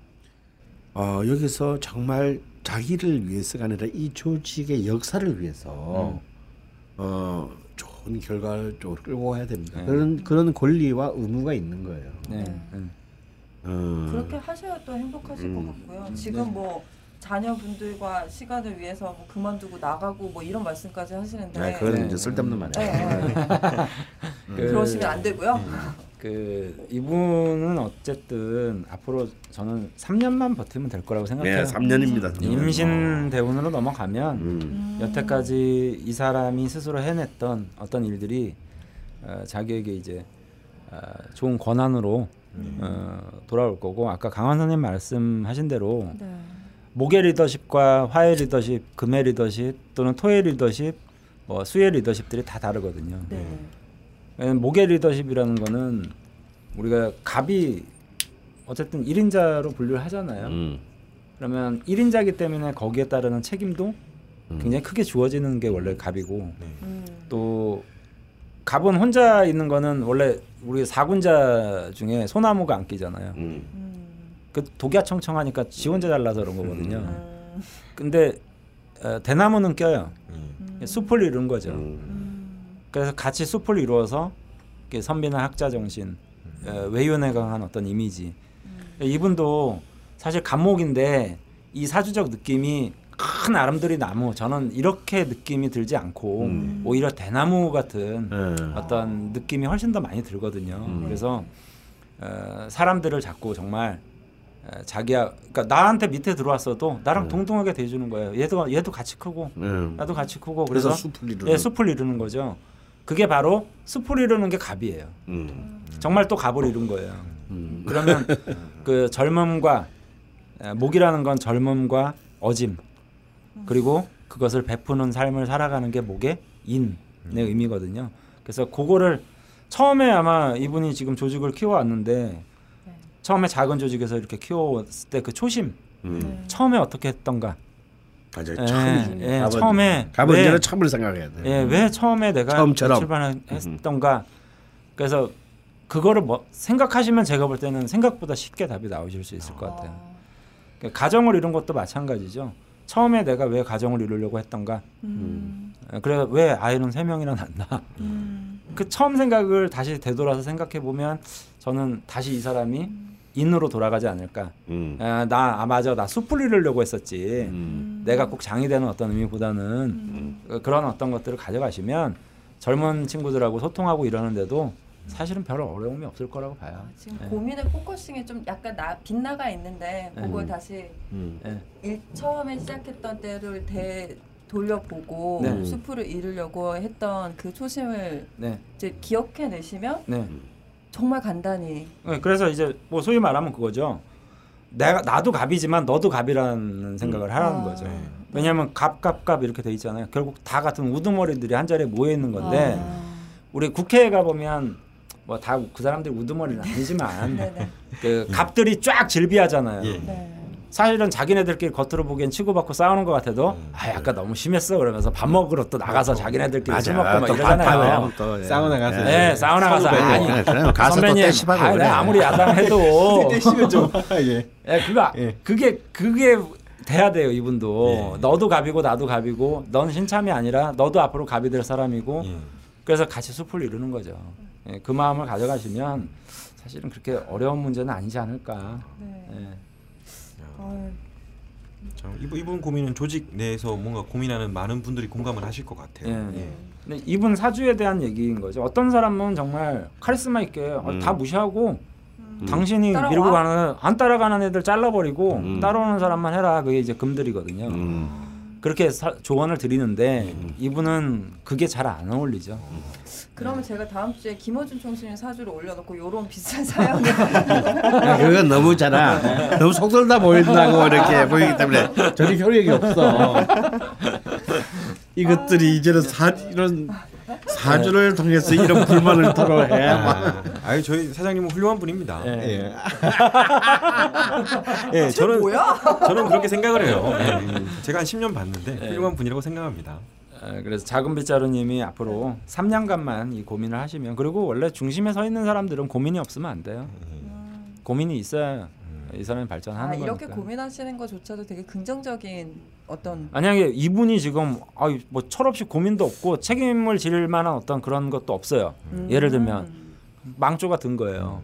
여기서 정말 자기를 위해서가 아니라 이 조직의 역사를 위해서 좋은 결과를 좀 끌고 가야 됩니다. 그런 권리와 의무가 있는 거예요. 그렇게 하셔야 또 행복하실 것 같고요. 지금 뭐 자녀분들과 시간을 위해서 뭐 그만두고 나가고 뭐 이런 말씀까지 하시는데 그건 이제 쓸데없는 말이에요. 그러시면 안 되고요. 그 이분은 어쨌든 앞으로 저는 3년만 버티면 될 거라고 생각해요. 네, 3년입니다. 임신 대운으로 넘어가면 여태까지 이 사람이 스스로 해냈던 어떤 일들이 자기에게 이제 좋은 권한으로 돌아올 거고, 아까 강원 선생님 말씀하신 대로 목의 리더십과 화의 리더십, 금의 리더십 또는 토의 리더십, 뭐 수의 리더십들이 다 다르거든요. 목의 리더십이라는 거는 우리가 갑이 어쨌든 1인자로 분류를 하잖아요. 그러면 1인자이기 때문에 거기에 따르는 책임도 굉장히 크게 주어지는 게 원래 갑이고 또 갑은 혼자 있는 거는 원래 우리 4군자 중에 소나무가 안 끼잖아요. 그 독야청청하니까 지 혼자 잘라서 그런 거거든요. 근데 대나무는 껴요. 숲을 이룬 거죠. 그래서 같이 숲을 이루어서 선비나 학자 정신, 외연에 강한 어떤 이미지. 이분도 사실 갑목인데 이 사주적 느낌이 큰 아름드리 나무, 저는 이렇게 느낌이 들지 않고 오히려 대나무 같은 어떤 느낌이 훨씬 더 많이 들거든요. 그래서 사람들을 자꾸 정말 자기야, 그러니까 나한테 밑에 들어왔어도 나랑 동등하게 대해주는 거예요. 얘도 같이 크고 나도 같이 크고, 그래서 숲을 이루는, 예, 숲을 이루는 거죠. 그게 바로 숲을 이루는 게 갑이에요. 정말 또 갑을 이룬 거예요. 그러면 그 젊음과 목이라는 건 젊음과 어짐, 그리고 그것을 베푸는 삶을 살아가는 게 목의 인의 의미거든요. 그래서 그거를 처음에 아마 이분이 지금 조직을 키워왔는데 처음에 작은 조직에서 이렇게 키워왔을 때 그 초심, 처음에 어떻게 했던가. 맞아요. 처음에 갑은 이제는 처음을 생각해야 돼요. 예, 왜 처음에 내가 처음처럼 출발했던가. 그래서 그거를 뭐 생각하시면 제가 볼 때는 생각보다 쉽게 답이 나오실 수 있을 것 같아요. 그러니까 가정을 이룬 것도 마찬가지죠. 처음에 내가 왜 가정을 이루려고 했던가. 그래서 왜 아이는 3명이나 낳나. 그 처음 생각을 다시 되돌아서 생각해보면 저는 다시 이 사람이 인으로 돌아가지 않을까. 나 숲을 이루려고 했었지. 내가 꼭 장이 되는 어떤 의미보다는 그런 어떤 것들을 가져가시면 젊은 친구들하고 소통하고 이러는데도 사실은 별 어려움이 없을 거라고 봐요. 지금 고민의 포커싱이 좀 약간 빗나가 있는데 그걸 다시 처음에 시작했던 때를 돌려보고 숲을 이루려고 했던 그 초심을 이제 기억해내시면 정말 간단히. 그래서 이제 뭐 소위 말하면 그거죠. 나도 갑이지만 너도 갑이라는 생각을 하라는 거죠. 왜냐하면 갑 이렇게 돼 있잖아요. 결국 다 같은 우두머리들이 한 자리에 모여 있는 건데 우리 국회에 가보면 뭐 다 그 사람들 우두머리는 아니지만 그 갑들이 쫙 질비하잖아요. 사실은 자기네들끼리 겉으로 보기엔 치고받고 싸우는 것 같아도 약간 너무 심했어 그러면서 밥 먹으러 또 나가서 자기네들끼리 술 먹고 막 이러잖아요. 사우나 가서 사우나 가서 선배님 아무리 야당해도 떼시면 좀 그게 돼야 돼요. 이분도 너도 갑이고 나도 갑이고 넌 신참이 아니라 너도 앞으로 갑이 될 사람이고 그래서 같이 숲을 이루는 거죠. 예, 그 마음을 가져가시면 사실은 그렇게 어려운 문제는 아니지 않을까. 이분 고민은 조직 내에서 뭔가 고민하는 많은 분들이 공감을 하실 것 같아요. 근데 이분 사주에 대한 얘기인 거죠. 어떤 사람은 정말 카리스마 있게 다 무시하고 당신이 밀고 가는, 안 따라가는 애들 잘라버리고 따라오는 사람만 해라. 그게 이제 금들이거든요. 그렇게 조언을 드리는데 이분은 그게 잘 안 어울리죠. 그러면 제가 다음 주에 김어준 총수님 사주를 올려놓고 요런 비슷한 사연을 그건 너무잖아. 너무 속설다 보인다고 이렇게 보이기 때문에 전혀 효력이 없어. 이것들이 이제는 이런 사주를 통해서 이런 불만을 털어내. 아니 저희 사장님은 훌륭한 분입니다. 예, 저는 그렇게 생각을 해요. 제가 한 10년 봤는데 훌륭한 분이라고 생각합니다. 그래서 작은빗자루님이 앞으로 3년간만 이 고민을 하시면, 그리고 원래 중심에 서 있는 사람들은 고민이 없으면 안 돼요. 고민이 있어야 이 사람이 발전하는 거니까. 이렇게 고민하시는 것조차도 되게 긍정적인 어떤. 만약에 이분이 지금 뭐 철없이 고민도 없고 책임을 질 만한 어떤 그런 것도 없어요. 예를 들면 망조가 든 거예요.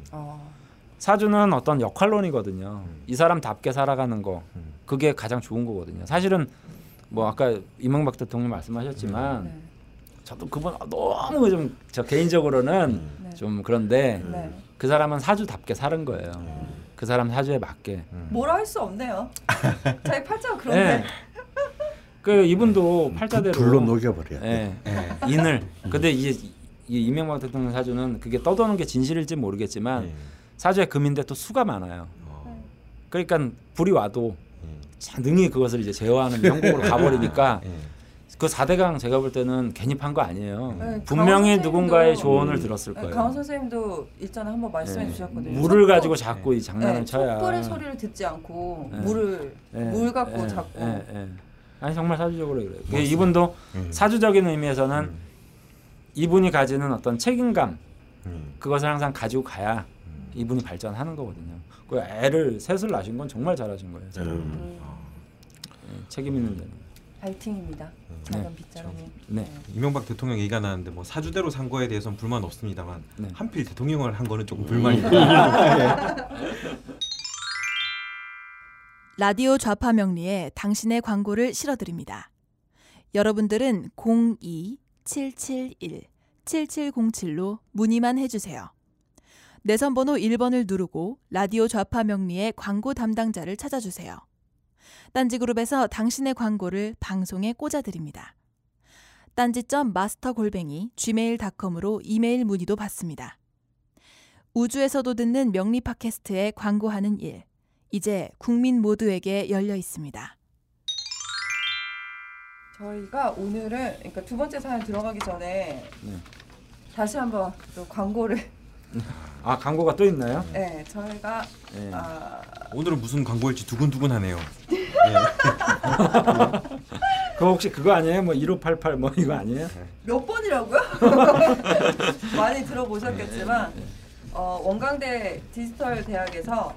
사주는 어떤 역할론이거든요. 이 사람답게 살아가는 거, 그게 가장 좋은 거거든요. 사실은 뭐 아까 이명박 대통령 말씀하셨지만 저도 그분 너무 좀 저 개인적으로는 좀 그런데 그 사람은 사주답게 사는 거예요. 그 사람 사주에 맞게. 뭐라 할 수 없네요. 자기 팔자가 그런데. 그 이분도 팔자대로 불로 녹여버려. 인을. 근데 이 이명박 대통령 사주는 그게 떠도는 게 진실일지 모르겠지만 사주에 금인데 또 수가 많아요. 그러니까 불이 와도 능히 그것을 이제 제어하는 명곡으로 가버리니까 그 4대강 제가 볼 때는 괜히 판 거 아니에요. 분명히 누군가의 조언을 들었을 거예요. 강원 선생님도 일전에 한번 말씀해 주셨거든요. 물을 가지고 자꾸 이 장난을 쳐야. 촛불의 소리를 듣지 않고 물 갖고 자꾸. 아니 정말 사주적으로 그래요. 이분도 사주적인 의미에서는 이분이 가지는 어떤 책임감 그것을 항상 가지고 가야 이분이 발전하는 거거든요. 그 애를 셋을 낳으신 건 정말 잘하신 거예요. 책임 있는 데는. 파이팅입니다. 작은 빗자루님. 이명박 대통령 얘기가 나는데 뭐 사주대로 산 거에 대해서는 불만 없습니다만 한필 대통령을 한 거는 조금 불만이다. 라디오 좌파명리에 당신의 광고를 실어드립니다. 여러분들은 02-771-7707로 문의만 해주세요. 내선번호 1번을 누르고 라디오 좌파명리의 광고 담당자를 찾아주세요. 딴지그룹에서 당신의 광고를 방송에 꽂아드립니다. 딴지.master@gmail.com으로 이메일 문의도 받습니다. 우주에서도 듣는 명리 팟캐스트에 광고하는 일, 이제 국민 모두에게 열려 있습니다. 저희가 오늘은, 그러니까 두 번째 사연 들어가기 전에 네. 다시 한번 또 광고를 아, 광고가 또 있나요? 네, 저희가 네. 아... 오늘은 무슨 광고일지 두근두근하네요. 네. 그거 혹시 그거 아니에요? 뭐 1588 뭐 이거 아니에요? 몇 번이라고요? 많이 들어보셨겠지만 원광대 디지털 대학에서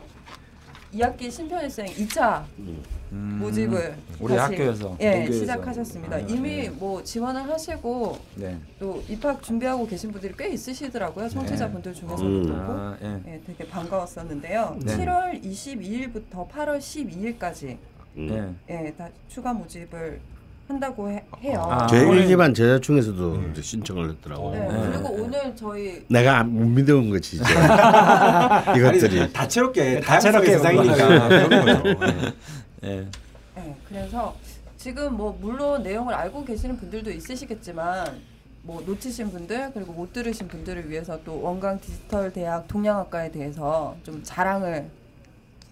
2학기 신편입생 2차 모집을 우리 다시, 학교에서 시작하셨습니다. 네, 이미 네. 뭐 지원을 하시고 네. 또 입학 준비하고 계신 분들이 꽤 있으시더라고요. 청취자분들 네. 중에서도 아, 네. 네, 되게 반가웠었는데요. 네. 7월 22일부터 8월 12일까지 네. 네, 다 추가 모집을 한다고 해요. 아, 저희 1기반 제자충에서도 네. 신청을 했더라고요. 네. 네. 그리고 오늘 저희 내가 못 믿어온 거지 이제 이것들이 아니, 다채롭게 다양성의 세상이니까 그런 거죠. 네. 네, 그래서 지금 뭐 물론 내용을 알고 계시는 분들도 있으시겠지만 뭐 놓치신 분들 그리고 못 들으신 분들을 위해서 또 원광 디지털 대학 동양학과에 대해서 좀 자랑을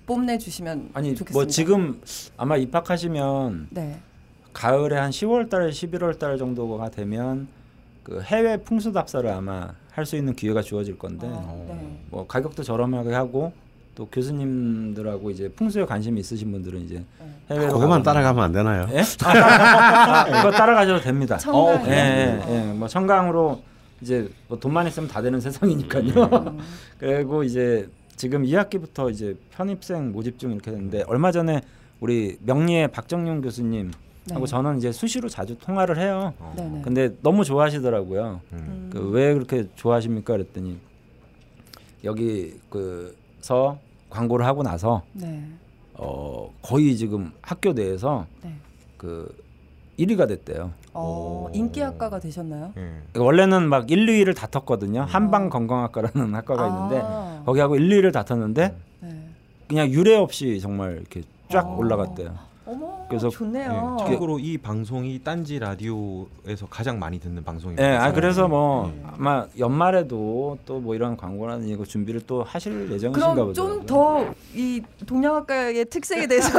뽐내 주시면 좋겠습니다. 뭐 지금 아마 입학하시면 네. 가을에 한 10월달, 11월달 정도가 되면 그 해외 풍수답사를 아마 할 수 있는 기회가 주어질 건데 아, 네. 뭐 가격도 저렴하게 하고 또 교수님들하고 이제 풍수에 관심이 있으신 분들은 이제 해외로 그것만 따라가면 안 되나요? 예? 그거 따라가셔도 됩니다. 청강. 예. 뭐 청강으로 이제 뭐 돈만 있으면 다 되는 세상이니까요. 그리고 이제 지금 2학기부터 이제 편입생 모집 중 이렇게 됐는데 얼마 전에 우리 명리의 박정용 교수님 하고 네. 저는 이제 수시로 자주 통화를 해요. 네네. 근데 너무 좋아하시더라고요. 그 왜 그렇게 좋아하십니까? 그랬더니 여기 그서 광고를 하고 나서 네. 거의 지금 학교 내에서 네. 그 1위가 됐대요. 인기 학과가 되셨나요? 원래는 막 1, 2위를 다퉜거든요. 한방 건강학과라는 학과가 있는데 거기하고 1, 2위를 다퉜는데 네. 그냥 유례 없이 정말 이렇게 쫙 올라갔대요. 어머, 그래서 좋네요. 예, 참고로 이 방송이 딴지 라디오에서 가장 많이 듣는 방송입니다. 예, 그래서 뭐 아마 연말에도 또 뭐 이런 광고라는 이거 준비를 또 하실 예정이신가 보죠. 그럼 좀 더 이 동양학과의 특색에 대해서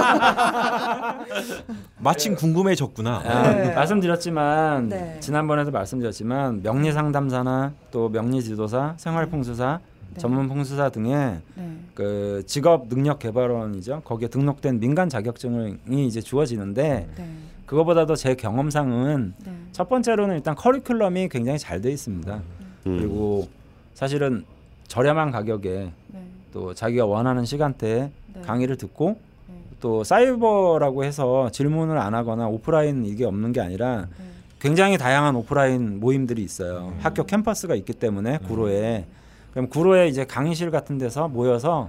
마침 궁금해졌구나. 네. 말씀드렸지만 네. 지난번에도 말씀드렸지만 명리 상담사나 또 명리 지도사, 생활풍수사 네. 전문 풍수사 등의 네. 그 직업 능력 개발원이죠. 거기에 등록된 민간 자격증이 이제 주어지는데 네. 그거보다도 제 경험상은 네. 첫 번째로는 일단 커리큘럼이 굉장히 잘 돼 있습니다. 그리고 사실은 저렴한 가격에 네. 또 자기가 원하는 시간대에 네. 강의를 듣고 네. 또 사이버라고 해서 질문을 안 하거나 오프라인 이게 없는 게 아니라 네. 굉장히 다양한 오프라인 모임들이 있어요. 학교 캠퍼스가 있기 때문에 구로에 그럼 구로에 이제 강의실 같은 데서 모여서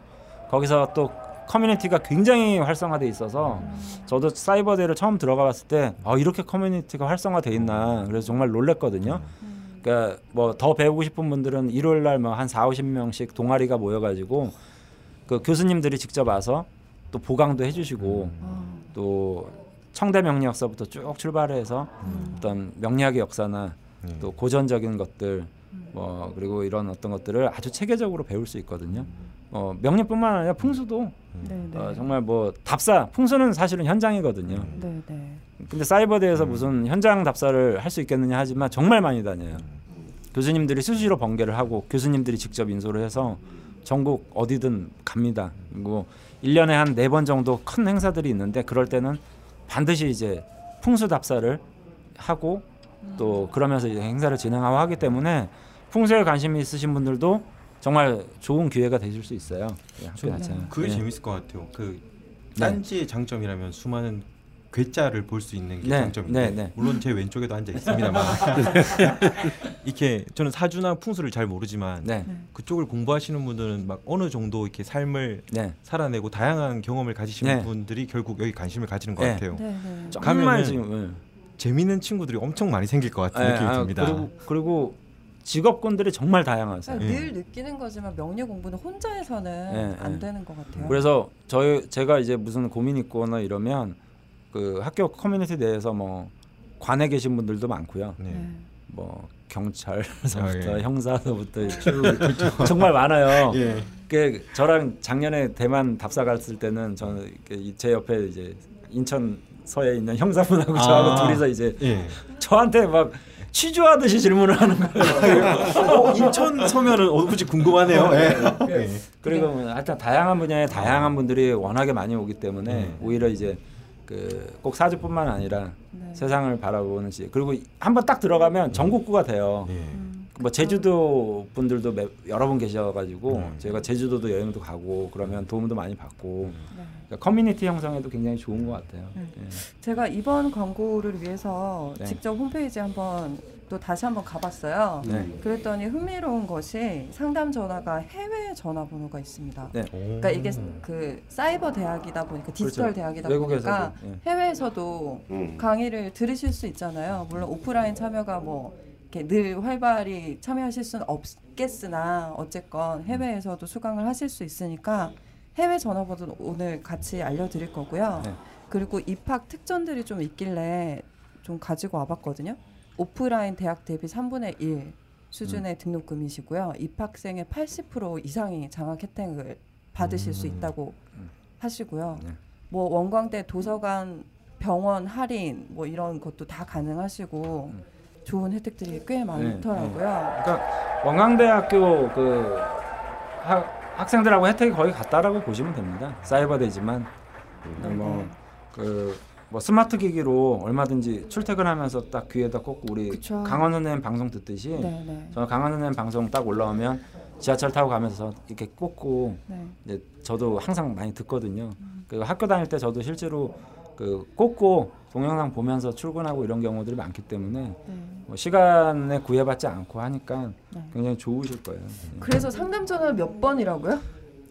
거기서 또 커뮤니티가 굉장히 활성화돼 있어서 저도 사이버대를 처음 들어가봤을 때 이렇게 커뮤니티가 활성화돼 있나 그래서 정말 놀랬거든요. 그러니까 뭐 더 배우고 싶은 분들은 일요일 날 뭐 한 40-50명씩 동아리가 모여가지고 그 교수님들이 직접 와서 또 보강도 해주시고 또 청대 명리 역사부터 쭉 출발해서 어떤 명리학의 역사나 또 고전적인 것들 뭐 그리고 이런 어떤 것들을 아주 체계적으로 배울 수 있거든요. 명리뿐만 아니라 풍수도 정말 뭐 답사 풍수는 사실은 현장이거든요. 근데 사이버대에서 무슨 현장 답사를 할 수 있겠느냐 하지만 정말 많이 다녀요. 교수님들이 수시로 번개를 하고 교수님들이 직접 인솔을 해서 전국 어디든 갑니다. 그리고 1년에 한 4번 정도 큰 행사들이 있는데 그럴 때는 반드시 이제 풍수 답사를 하고 또 그러면서 이제 행사를 진행하고 하기 때문에 풍수에 관심이 있으신 분들도 정말 좋은 기회가 되실 수 있어요. 그게 재밌을 것 같아요. 그 딴지의 장점이라면 수많은 괴짜를 볼 수 있는 게 장점인데 네, 네. 물론 제 왼쪽에도 앉아 있습니다만 이렇게 저는 사주나 풍수를 잘 모르지만 네. 그쪽을 공부하시는 분들은 막 어느 정도 이렇게 삶을 네. 살아내고 다양한 경험을 가지시는 네. 분들이 결국 여기 관심을 가지는 것 네. 같아요. 네, 네. 가면은 지금 재미있는 친구들이 엄청 많이 생길 것 같은 네, 느낌이 듭니다. 그리고 직업군들이 정말 다양하세요. 네. 늘 느끼는 거지만 명리 공부는 혼자에서는 네, 안 되는 것 같아요. 그래서 제가 이제 무슨 고민 있거나 이러면 그 학교 커뮤니티 내에서 뭐 관에 계신 분들도 많고요. 네. 뭐 경찰서부터 아, 예. 형사서부터 정말 많아요. 예. 그 저랑 작년에 대만 답사 갔을 때는 저는 제 옆에 이제 인천 서에 있는 형사분하고 저하고 둘이서 이제 예. 저한테 막 취조하듯이 질문을 하는 거예요. 인천 서면은 어디지 궁금하네요. 네. 네. 그리고 하여튼 다양한 분야에 다양한 분들이 워낙에 많이 오기 때문에 오히려 이제 그 꼭 사주뿐만 아니라 네. 세상을 바라보는 시 그리고 한번 딱 들어가면 전국구가 돼요. 네. 뭐 제주도 분들도 여러 분 계셔가지고 제가 제주도도 여행도 가고 그러면 도움도 많이 받고 네. 그러니까 커뮤니티 형성에도 굉장히 좋은 것 같아요. 네. 네. 제가 이번 광고를 위해서 네. 직접 홈페이지에 한번 또 다시 한번 가봤어요. 네. 그랬더니 흥미로운 것이 상담 전화가 해외 전화번호가 있습니다. 네. 그러니까 이게 그 사이버 대학이다 보니까 디지털 그렇죠. 대학이다 보니까 네. 해외에서도 강의를 들으실 수 있잖아요. 물론 오프라인 참여가 뭐 늘 활발히 참여하실 수는 없겠으나 어쨌건 해외에서도 수강을 하실 수 있으니까 해외 전화번호도 오늘 같이 알려드릴 거고요. 네. 그리고 입학 특전들이 좀 있길래 좀 가지고 와봤거든요. 오프라인 대학 대비 3분의 1 수준의 등록금이시고요. 입학생의 80% 이상이 장학 혜택을 받으실 수 있다고 하시고요. 네. 뭐 원광대 도서관, 병원 할인 뭐 이런 것도 다 가능하시고 좋은 혜택들이 꽤 많더라고요. 그러니까 원광대학교 그 학생들하고 혜택이 거의 같다라고 보시면 됩니다. 사이버대지만 뭐 스마트 기기로 얼마든지 출퇴근하면서 딱 귀에다 꽂고 우리 그쵸. 강원 선생님 방송 듣듯이 네네. 저는 강원 선생님 방송 딱 올라오면 지하철 타고 가면서 이렇게 꽂고 네. 이제 저도 항상 많이 듣거든요. 그 학교 다닐 때 저도 실제로 그 꽂고 동영상 보면서 출근하고 이런 경우들이 많기 때문에 뭐 시간에 구애받지 않고 하니까 굉장히 좋으실 거예요. 그래서 상담 전화 몇 번이라고요?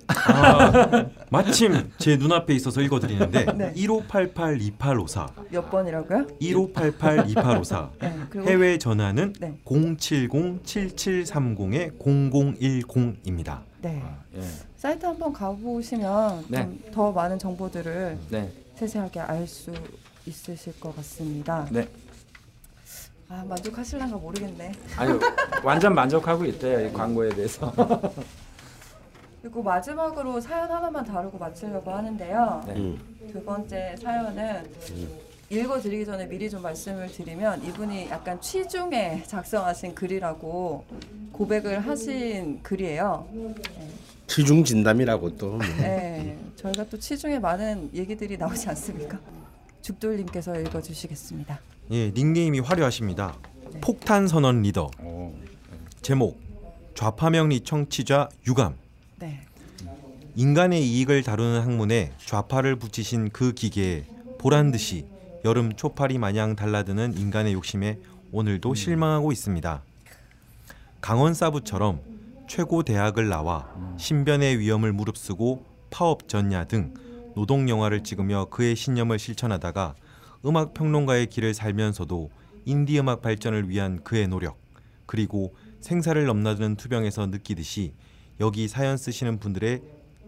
아, 마침 제 눈앞에 있어서 읽어드리는데 네. 1588-2854 몇 번이라고요? 1588-2854 네, 해외 전화는 네. 070-7730-0010입니다. 네. 아, 예. 사이트 한번 가보시면 네. 좀 더 많은 정보들을 네. 세세하게 알 수 있으실 것 같습니다. 네. 아 만족하실란가 모르겠네. 아니 완전 만족하고 있대요 이 광고에 대해서. 그리고 마지막으로 사연 하나만 다루고 마치려고 하는데요. 네. 두 번째 사연은 읽어드리기 전에 미리 좀 말씀을 드리면 이분이 약간 취중에 작성하신 글이라고 고백을 하신 글이에요. 네. 취중 진담이라고 또. 뭐. 네, 저희가 또 취중에 많은 얘기들이 나오지 않습니까? 죽돌님께서 읽어주시겠습니다. 예, 닉네임이 화려하십니다. 네. 폭탄선언리더. 제목 좌파명리 청취자 유감. 네. 인간의 이익을 다루는 학문에 좌파를 붙이신 그 기계에 보란듯이 여름 초파리 마냥 달라드는 인간의 욕심에 오늘도 실망하고 있습니다. 강원사부처럼 최고 대학을 나와 신변의 위험을 무릅쓰고 파업전야 등 노동영화를 찍으며 그의 신념을 실천하다가 음악평론가의 길을 살면서도 인디음악 발전을 위한 그의 노력 그리고 생사를 넘나드는 투병에서 느끼듯이 여기 사연 쓰시는 분들의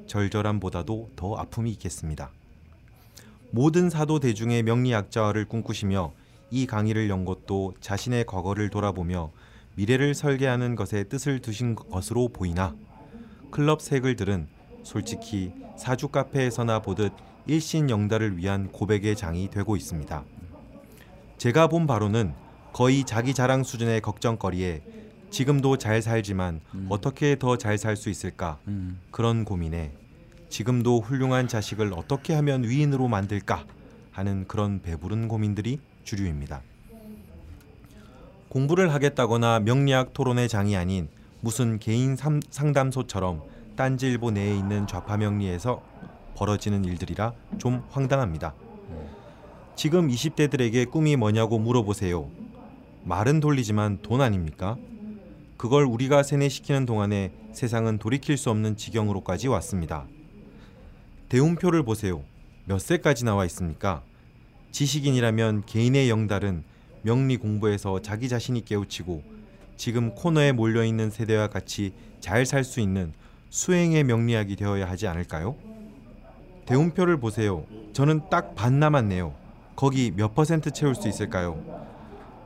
절절함보다도 더 아픔이 있겠습니다. 모든 사도 대중의 명리학자화를 꿈꾸시며 이 강의를 연 것도 자신의 과거를 돌아보며 미래를 설계하는 것에 뜻을 두신 것으로 보이나 클럽 색을들은 솔직히 사주 카페에서나 보듯 일신영달을 위한 고백의 장이 되고 있습니다. 제가 본 바로는 거의 자기 자랑 수준의 걱정거리에 지금도 잘 살지만 어떻게 더 잘 살 수 있을까 그런 고민에 지금도 훌륭한 자식을 어떻게 하면 위인으로 만들까 하는 그런 배부른 고민들이 주류입니다. 공부를 하겠다거나 명리학 토론의 장이 아닌 무슨 개인 상담소처럼 딴지일보 내에 있는 좌파명리에서 벌어지는 일들이라 좀 황당합니다. 지금 20대들에게 꿈이 뭐냐고 물어보세요. 말은 돌리지만 돈 아닙니까? 그걸 우리가 세뇌시키는 동안에 세상은 돌이킬 수 없는 지경으로까지 왔습니다. 대운표를 보세요. 몇 세까지 나와 있습니까? 지식인이라면 개인의 영달은 명리 공부에서 자기 자신이 깨우치고 지금 코너에 몰려있는 세대와 같이 잘 살 수 있는 수행의 명리학이 되어야 하지 않을까요? 대운표를 보세요. 저는 딱 반 남았네요. 거기 몇 퍼센트 채울 수 있을까요?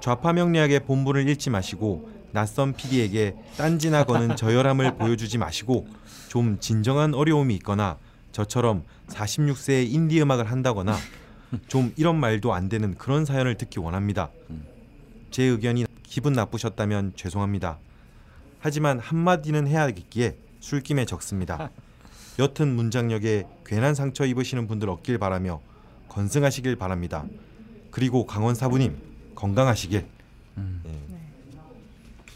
좌파명리학의 본분을 잃지 마시고 낯선 PD에게 딴지나 거는 저열함을 보여주지 마시고 좀 진정한 어려움이 있거나 저처럼 46세에 인디 음악을 한다거나 좀 이런 말도 안 되는 그런 사연을 듣기 원합니다. 제 의견이 기분 나쁘셨다면 죄송합니다. 하지만 한마디는 해야겠기에 술김에 적습니다. 옅은 문장력에 괜한 상처 입으시는 분들 없길 바라며 건승하시길 바랍니다. 그리고 강원 사부님 건강하시길. 네.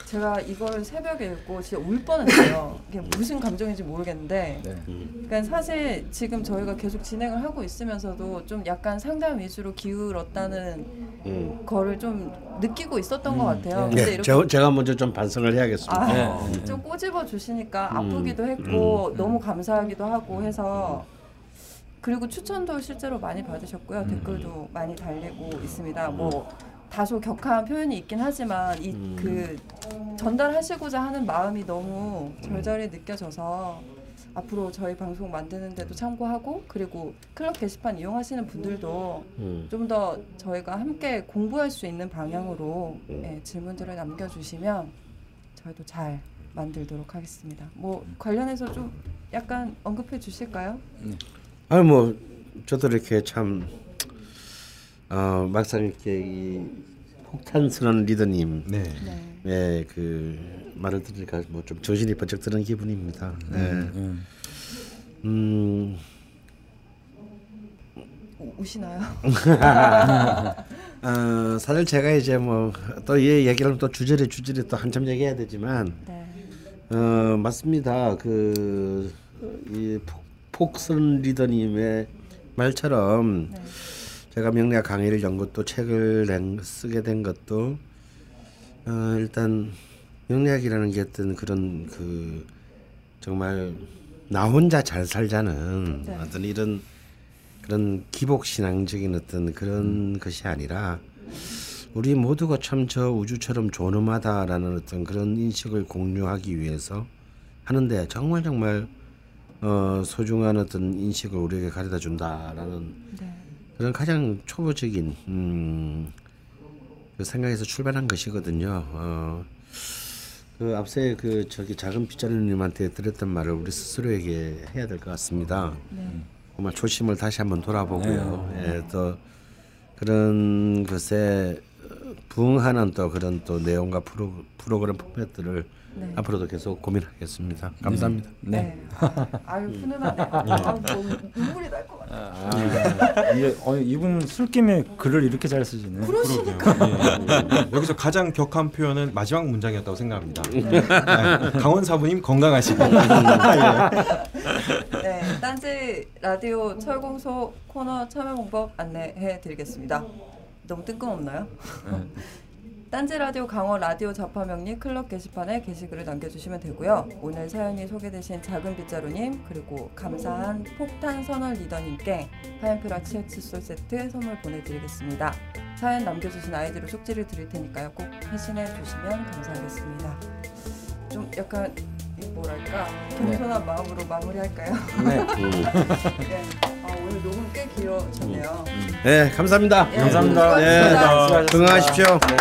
제가 이걸 새벽에 읽고 진짜 울 뻔했어요. 이게 무슨 감정인지 모르겠는데, 네. 그러니까 사실 지금 저희가 계속 진행을 하고 있으면서도 좀 약간 상담 위주로 기울었다는 거를 좀 느끼고 있었던 것 같아요. 근데 네. 이렇게 제가 먼저 좀 반성을 해야겠습니다. 네. 좀 꼬집어 주시니까 아프기도 했고 너무 감사하기도 하고 해서. 그리고 추천도 실제로 많이 받으셨고요. 댓글도 많이 달리고 있습니다. 뭐 다소 격한 표현이 있긴 하지만 이 그 전달하시고자 하는 마음이 너무 절절히 느껴져서 앞으로 저희 방송 만드는 데도 참고하고 그리고 클럽 게시판 이용하시는 분들도 좀 더 저희가 함께 공부할 수 있는 방향으로 예, 질문들을 남겨주시면 저희도 잘 만들도록 하겠습니다. 뭐 관련해서 좀 약간 언급해 주실까요? 아니 뭐 저도 이렇게 참 막상 이렇게 이 폭탄선언리더님, 네, 그 말을 들으니까 뭐 좀 정신이 번쩍 드는 기분입니다. 네, 우시나요? 사실 제가 이제 뭐 또 이 얘기를 또 주저리 또 한참 얘기해야 되지만, 네. 맞습니다. 그 이 폭선리더님의 말처럼. 네. 제가 명리학 강의를 연 것도 책을 쓰게 된 것도 일단 명리학이라는 게 어떤 그런 그 정말 나 혼자 잘 살자는 네. 어떤 이런 그런 기복신앙적인 어떤 그런 것이 아니라 우리 모두가 참 저 우주처럼 존엄하다라는 어떤 그런 인식을 공유하기 위해서 하는데 정말 소중한 어떤 인식을 우리에게 가르쳐 준다라는 네. 그런 가장 초보적인 그 생각에서 출발한 것이거든요. 그 앞서의 그 저기 작은 빗자루님한테 드렸던 말을 우리 스스로에게 해야 될 것 같습니다. 네. 정말 초심을 다시 한번 돌아보고요. 네. 예, 또 그런 것에 부응하는 또 그런 또 내용과 프로그램 포맷들을 네. 앞으로도 계속 고민하겠습니다. 감사합니다. 네. 네. 아유 훈훈하네. 눈물이 날 것 같아요. 이분 술김에 글을 이렇게 잘 쓰시네. 그러시니까. 여기서 가장 격한 표현은 마지막 문장이었다고 생각합니다. 네. 강원 사부님 건강하시고. 네. 딴지 라디오 철공소 코너 참여 방법 안내해드리겠습니다. 너무 뜬금없나요? 딴지 라디오 강원 라디오 좌파명리 클럽 게시판에 게시글을 남겨주시면 되고요. 오늘 사연이 소개되신 작은 빗자루님 그리고 감사한 폭탄선언 리더님께 하얀표라 치읓칫솔 세트 선물 보내드리겠습니다. 사연 남겨주신 아이디로 쪽지를 드릴 테니까요. 꼭 회신해 주시면 감사하겠습니다. 좀 약간 뭐랄까 겸손한 네. 마음으로 마무리할까요? 네. 네. 오늘 녹음 꽤 길어졌네요. 네 감사합니다. 네, 감사합니다. 네, 수고하셨습니다. 건강하십시오. 네.